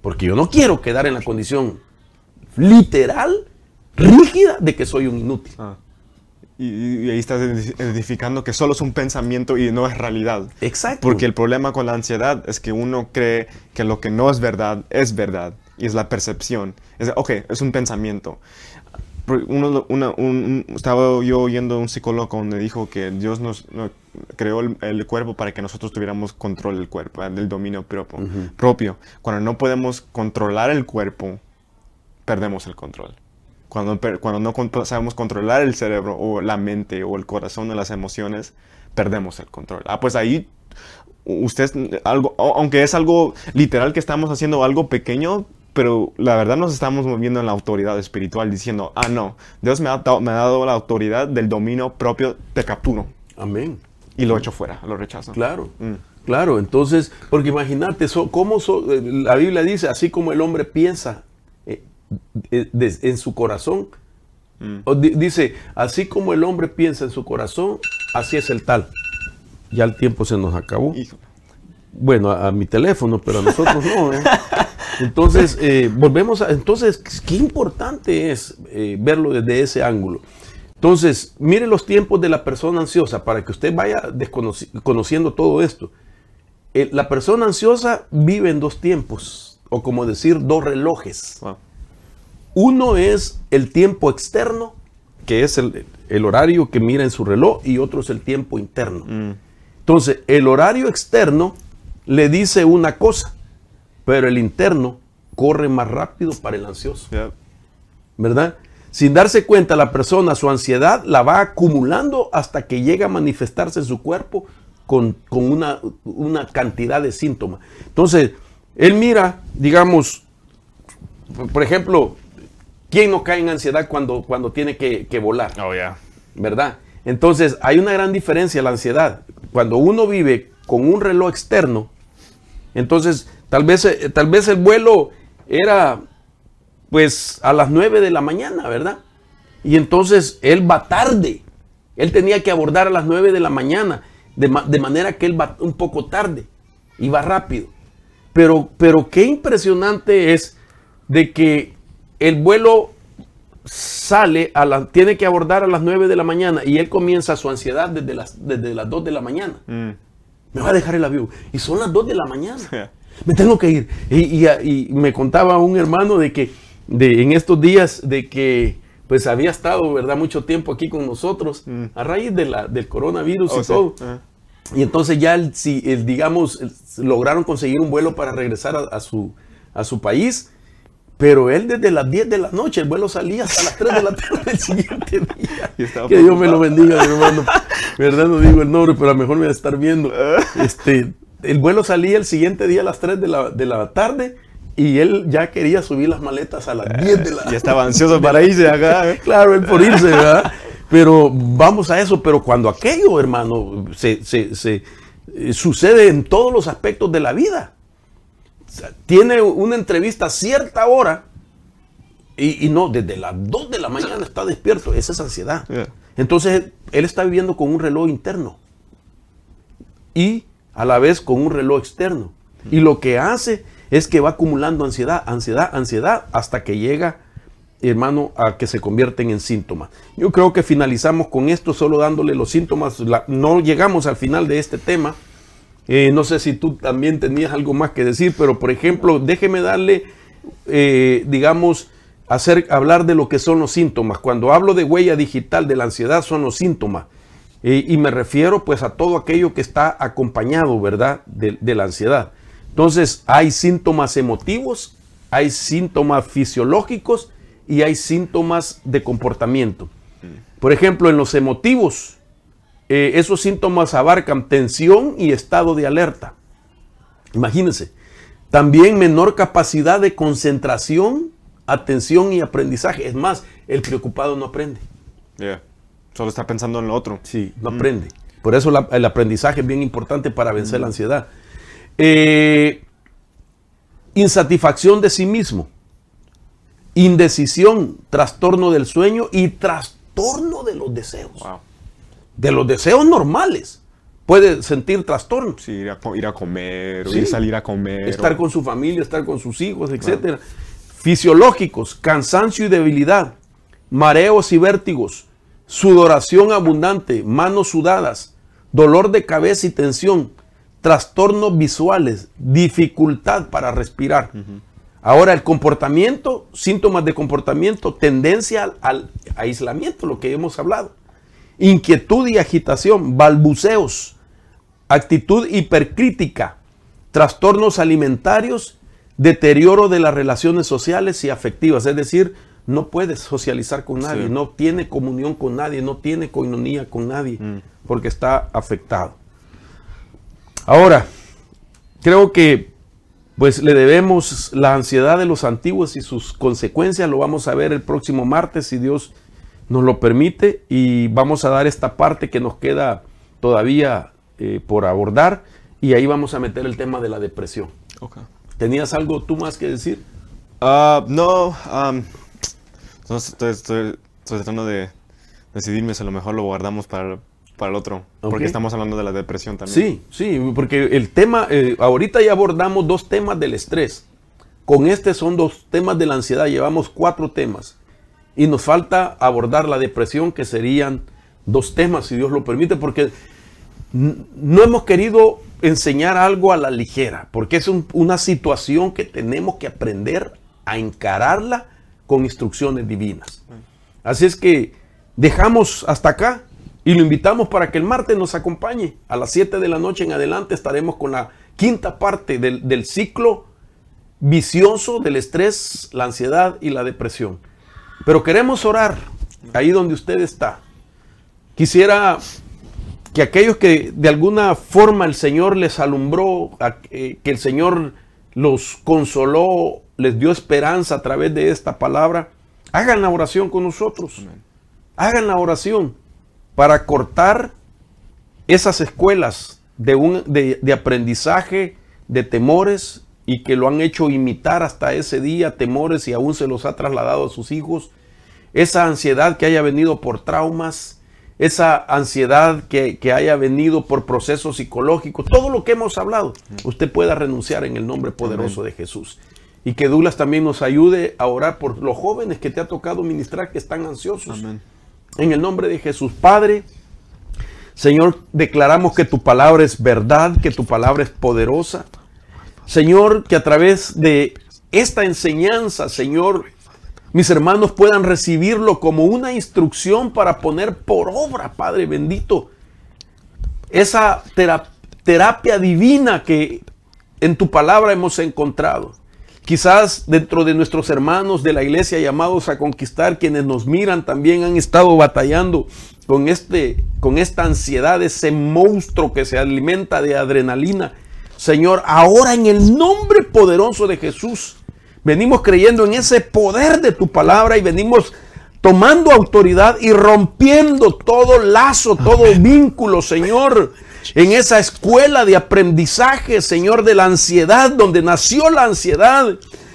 Porque yo no quiero quedar en la condición literal, rígida de que soy un inútil. Ah. Y, y ahí estás identificando que solo es un pensamiento y no es realidad. Exacto. Porque el problema con la ansiedad es que uno cree que lo que no es verdad es verdad. Y es la percepción. Es, ok, es un pensamiento. Uno, una, un, estaba yo oyendo a un psicólogo donde dijo que Dios nos, nos creó el, el cuerpo para que nosotros tuviéramos control del cuerpo, del dominio propio. Uh-huh. propio. Cuando no podemos controlar el cuerpo, perdemos el control. Cuando, cuando no sabemos controlar el cerebro o la mente o el corazón o las emociones, perdemos el control. Ah, pues ahí, usted, algo, aunque es algo literal que estamos haciendo algo pequeño, pero la verdad nos estamos moviendo en la autoridad espiritual diciendo, ah, no, Dios me ha dado, me ha dado la autoridad del dominio propio, te capturo. Amén. Y lo echo fuera, lo rechazo. Claro, mm. claro. Entonces, porque imagínate, so, cómo so, la Biblia dice, así como el hombre piensa, De, de, en su corazón mm. o di, dice así como el hombre piensa en su corazón así es el tal. Ya el tiempo se nos acabó. Hijo. Bueno, a, a mi teléfono, pero a nosotros no, ¿eh? Entonces eh, volvemos a, entonces qué importante es eh, verlo desde ese ángulo. Entonces mire los tiempos de la persona ansiosa para que usted vaya desconoci- conociendo todo esto. Eh, la persona ansiosa vive en dos tiempos, o como decir, dos relojes. Wow. Uno es el tiempo externo que es el, el horario que mira en su reloj, y otro es el tiempo interno. Mm. Entonces, el horario externo le dice una cosa, pero el interno corre más rápido para el ansioso. Yeah. ¿Verdad? Sin darse cuenta, la persona, su ansiedad la va acumulando hasta que llega a manifestarse en su cuerpo con, con una, una cantidad de síntomas. Entonces, él mira, digamos, por ejemplo, ¿quién no cae en ansiedad cuando, cuando tiene que, que volar? Oh, yeah. ¿Verdad? Entonces, hay una gran diferencia en la ansiedad. Cuando uno vive con un reloj externo, entonces, tal vez, tal vez el vuelo era, pues, a las nueve de la mañana, ¿verdad? Y entonces, él va tarde. Él tenía que abordar a las nueve de la mañana, de, ma- de manera que él va un poco tarde y va rápido. Pero, pero qué impresionante es de que el vuelo sale, a la, tiene que abordar a las nueve de la mañana, y él comienza su ansiedad desde las, desde las dos de la mañana. Mm. Me va a dejar el avión. Y son las dos de la mañana. Yeah. Me tengo que ir. Y, y, y me contaba un hermano de que de, en estos días de que pues había estado, ¿verdad?, mucho tiempo aquí con nosotros, mm, a raíz de la, del coronavirus, oh, y sí, todo. Uh-huh. Y entonces ya, el, si, el, digamos, el, lograron conseguir un vuelo para regresar a, a, su, a su país. Pero él desde las diez de la noche, el vuelo salía hasta las tres de la tarde del siguiente día. Que preocupado. Dios me lo bendiga, hermano. Verdad, no digo el nombre, pero a lo mejor me va a estar viendo. Este, el vuelo salía el siguiente día a las tres de la tarde, y él ya quería subir las maletas a las diez de la tarde. Ya estaba ansioso para irse acá. ¿Eh? Claro, él por irse, ¿verdad? Pero vamos a eso. Pero cuando aquello, hermano, se, se, se eh, sucede en todos los aspectos de la vida. Tiene una entrevista a cierta hora y, y no, desde las dos de la mañana está despierto. Esa es ansiedad. Yeah. Entonces, él está viviendo con un reloj interno y a la vez con un reloj externo. Mm. Y lo que hace es que va acumulando ansiedad, ansiedad, ansiedad, hasta que llega, hermano, a que se convierten en síntomas. Yo creo que finalizamos con esto, solo dándole los síntomas. La, no llegamos al final de este tema. Eh, no sé si tú también tenías algo más que decir, pero por ejemplo, déjeme darle, eh, digamos, hacer, hablar de lo que son los síntomas. Cuando hablo de huella digital de la ansiedad, son los síntomas. Eh, y me refiero pues a todo aquello que está acompañado, ¿verdad?, de, de la ansiedad. Entonces, hay síntomas emotivos, hay síntomas fisiológicos y hay síntomas de comportamiento. Por ejemplo, en los emotivos, Eh, esos síntomas abarcan tensión y estado de alerta. Imagínense. También menor capacidad de concentración, atención y aprendizaje. Es más, el preocupado no aprende. Yeah. Solo está pensando en lo otro. Sí, no mm. aprende. Por eso la, el aprendizaje es bien importante para vencer mm. la ansiedad. Eh, insatisfacción de sí mismo. Indecisión, trastorno del sueño y trastorno de los deseos. Wow. De los deseos normales, puede sentir trastorno. Sí, ir a, ir a comer, sí, ir a salir a comer. Estar o... con su familia, estar con sus hijos, etcétera. Claro. Fisiológicos, cansancio y debilidad, mareos y vértigos, sudoración abundante, manos sudadas, dolor de cabeza y tensión, trastornos visuales, dificultad para respirar. Uh-huh. Ahora, el comportamiento, síntomas de comportamiento, tendencia al, al aislamiento, lo que hemos hablado. Inquietud y agitación, balbuceos, actitud hipercrítica, trastornos alimentarios, deterioro de las relaciones sociales y afectivas. Es decir, no puedes socializar con nadie, sí, no tiene comunión con nadie, no tiene coinonía con nadie, mm. porque está afectado. Ahora, creo que pues le debemos la ansiedad de los antiguos y sus consecuencias. Lo vamos a ver el próximo martes, si Dios nos lo permite, y vamos a dar esta parte que nos queda todavía eh, por abordar, y ahí vamos a meter el tema de la depresión. Okay. ¿Tenías algo tú más que decir? Uh, no, um, no estoy, estoy, estoy tratando de decidirme si a lo mejor lo guardamos para, para el otro, okay, porque estamos hablando de la depresión también. Sí, sí, porque el tema, eh, ahorita ya abordamos dos temas del estrés, con este son dos temas de la ansiedad, llevamos cuatro temas. Y nos falta abordar la depresión, que serían dos temas, si Dios lo permite, porque n- no hemos querido enseñar algo a la ligera, porque es un, una situación que tenemos que aprender a encararla con instrucciones divinas. Así es que dejamos hasta acá y lo invitamos para que el martes nos acompañe. A las siete de la noche en adelante estaremos con la quinta parte del, del ciclo vicioso del estrés, la ansiedad y la depresión. Pero queremos orar ahí donde usted está. Quisiera que aquellos que de alguna forma el Señor les alumbró, que el Señor los consoló, les dio esperanza a través de esta palabra, hagan la oración con nosotros. Hagan la oración para cortar esas escuelas de, un, de, de aprendizaje, de temores, y que lo han hecho imitar hasta ese día, temores, y aún se los ha trasladado a sus hijos. Esa ansiedad que haya venido por traumas, esa ansiedad que, que haya venido por procesos psicológicos, todo lo que hemos hablado, usted pueda renunciar en el nombre poderoso Amén. De Jesús. Y que Douglas también nos ayude a orar por los jóvenes que te ha tocado ministrar, que están ansiosos. Amén. En el nombre de Jesús. Padre, Señor, declaramos que tu palabra es verdad, que tu palabra es poderosa. Señor, que a través de esta enseñanza, Señor, mis hermanos puedan recibirlo como una instrucción para poner por obra, Padre bendito, esa terap- terapia divina que en tu palabra hemos encontrado. Quizás dentro de nuestros hermanos de la iglesia llamados a conquistar, quienes nos miran también han estado batallando con, este, con esta ansiedad, ese monstruo que se alimenta de adrenalina. Señor, ahora en el nombre poderoso de Jesús, venimos creyendo en ese poder de tu palabra y venimos tomando autoridad y rompiendo todo lazo, todo vínculo, Señor, en esa escuela de aprendizaje, Señor, de la ansiedad, donde nació la ansiedad.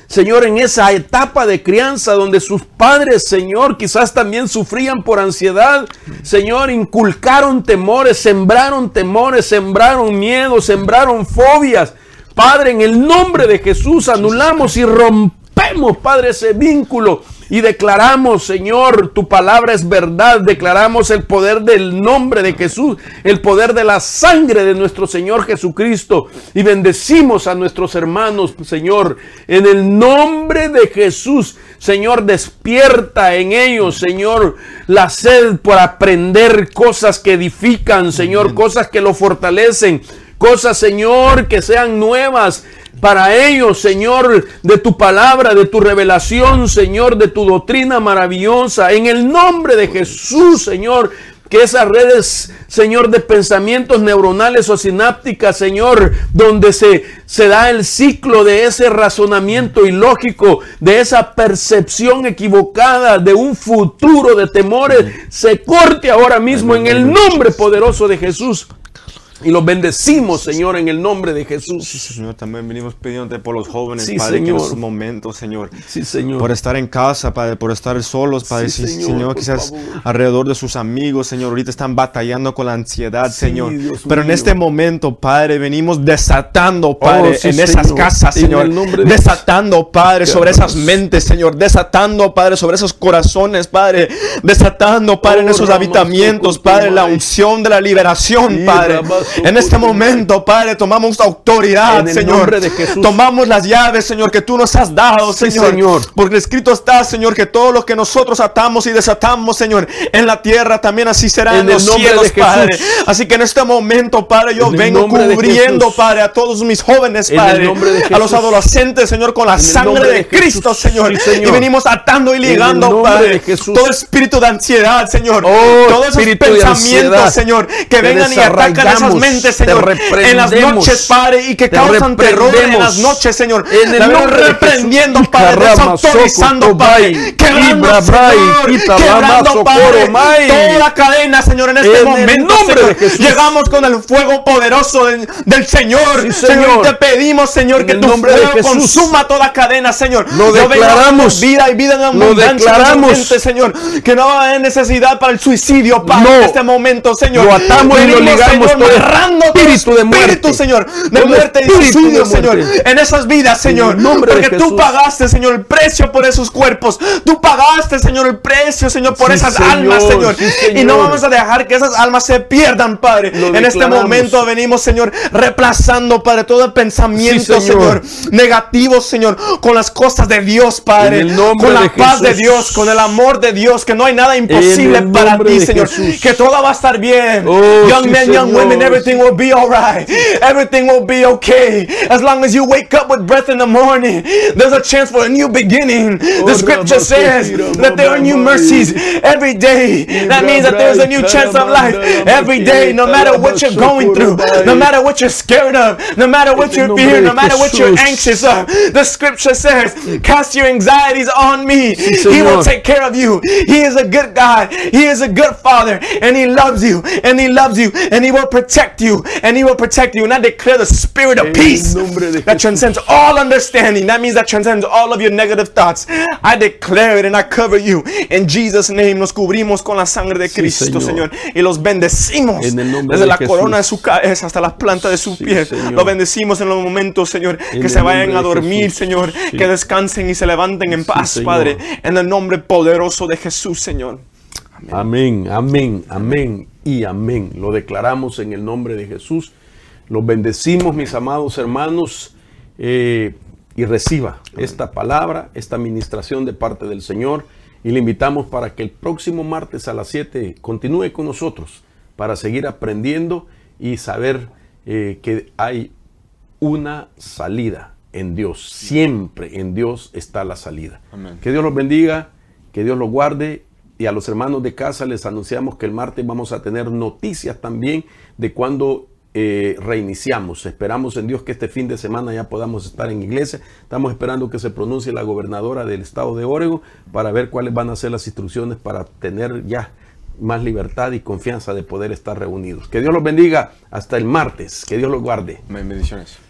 Señor, en esa etapa de crianza donde sus padres, Señor, quizás también sufrían por ansiedad. Señor, inculcaron temores, sembraron temores, sembraron miedos, sembraron fobias. Padre, en el nombre de Jesús anulamos y rompemos, Padre, ese vínculo. Y declaramos, Señor, tu palabra es verdad. Declaramos el poder del nombre de Jesús, el poder de la sangre de nuestro Señor Jesucristo. Y bendecimos a nuestros hermanos, Señor, en el nombre de Jesús. Señor, despierta en ellos, Señor, la sed por aprender cosas que edifican, Señor, cosas que lo fortalecen, cosas, Señor, que sean nuevas. Para ellos, Señor, de tu palabra, de tu revelación, Señor, de tu doctrina maravillosa. En el nombre de Jesús, Señor, que esas redes, Señor, de pensamientos neuronales o sinápticas, Señor, donde se, se da el ciclo de ese razonamiento ilógico, de esa percepción equivocada, de un futuro de temores, se corte ahora mismo en el nombre poderoso de Jesús. Y los bendecimos, Señor, en el nombre de Jesús. Sí, Señor, también venimos pidiéndote por los jóvenes, sí, Padre, Señor, que en estos momentos, Señor, sí, Señor, por estar en casa, Padre, por estar solos, Padre, sí, Señor, Señor, quizás favor. Alrededor de sus amigos, Señor, ahorita están batallando con la ansiedad, sí, Señor, Dios pero mío. En este momento, Padre, venimos desatando, Padre, oh, sí, en Señor. Esas casas, Señor, de desatando, Padre, Dios. Sobre esas mentes, Señor, desatando, Padre, sobre esos corazones, Padre, desatando, Padre, oh, en esos Rama, habitamientos, Padre, la unción de la liberación, sí, Padre, Rama. En este momento, Padre, tomamos autoridad, Señor. Tomamos las llaves, Señor, que tú nos has dado, sí, Señor. Señor. Porque escrito está, Señor, que todo lo que nosotros atamos y desatamos, Señor, en la tierra también así será en, en los cielos, Padre. Así que en este momento, Padre, yo en vengo cubriendo, Padre, a todos mis jóvenes, Padre, a los adolescentes, Señor, con la en sangre de, de Cristo, Señor. Sí, Señor. Y venimos atando y ligando, Padre, todo espíritu de ansiedad, Señor. Oh, todos esos pensamientos, Señor, que vengan y atacan esas mentes, Señor, en las noches, Padre, y que causan terror en las noches, Señor. En el nombre reprendiendo, Padre, desautorizando, Padre, quebrando, Señor, quebrando, Padre, toda la cadena, Señor, en este momento, Señor, llegamos con el fuego poderoso del, del Señor, Señor, te pedimos, Señor, que tu fuego consuma toda cadena, Señor, lo declaramos, vida y vida en abundancia, lo declaramos, Señor, que no va a haber necesidad para el suicidio, Padre, en este momento, Señor, lo atamos y lo ligamos, Señor, amarrando espíritu todo de espíritu, muerte, Señor, de muerte y suicidio, Señor, en esas vidas, Señor, porque tú pagaste, Señor, el precio por esos cuerpos, tú pagaste, Señor, el precio, Señor, por sí, esas señor, almas, Señor, sí, Señor, y no vamos a dejar que esas almas se pierdan, Padre. Lo en declaramos. Este momento venimos, Señor, reemplazando, Padre, todo el pensamiento, sí, Señor, Señor, negativo, Señor, con las cosas de Dios, Padre, con la de paz Jesús. de Dios, con el amor de Dios, que no hay nada imposible para ti, Señor, Jesús. Que todo va a estar bien, oh, young sí, men, young Señor. women, everything will be alright, everything will be okay, as long as you wake up with breath in the morning, there's a chance for a new beginning. The scripture says that there are new mercies every day. That means that there's a new chance of life every day, no matter what you're going through, no matter what you're scared of, no matter what you fear, no matter what you're anxious of. The scripture says, cast your anxieties on me. He will take care of you. He is a good God. He is a good Father. And He loves you. And He loves you. And He will protect you. And He will protect you. And I declare the spirit of peace that transcends all understanding. That means that transcends all of your negative thoughts. I declare it and I cover you. In Jesus' name, nos cubrimos con la sangre de Cristo, sí, Señor. Señor. Y los bendecimos desde la Jesús. corona de su cabeza hasta las plantas de sus sí, pies. Los bendecimos en los momentos, Señor, en que se vayan a dormir, Jesús. Señor. Sí. Que descansen y se levanten en paz, sí, Padre. En el nombre poderoso de Jesús, Señor. Amén, amén, amén, amén y amén. Lo declaramos en el nombre de Jesús. Los bendecimos, mis amados hermanos. Eh, Y reciba esta palabra, esta ministración de parte del Señor. Y le invitamos para que el próximo martes a las siete continúe con nosotros para seguir aprendiendo y saber eh, que hay una salida en Dios. Siempre en Dios está la salida. Amén. Que Dios los bendiga, que Dios los guarde. Y a los hermanos de casa les anunciamos que el martes vamos a tener noticias también de cuando Eh, reiniciamos. Esperamos en Dios que este fin de semana ya podamos estar en iglesia. Estamos esperando que se pronuncie la gobernadora del estado de Oregón para ver cuáles van a ser las instrucciones para tener ya más libertad y confianza de poder estar reunidos. Que Dios los bendiga hasta el martes. Que Dios los guarde. Bendiciones.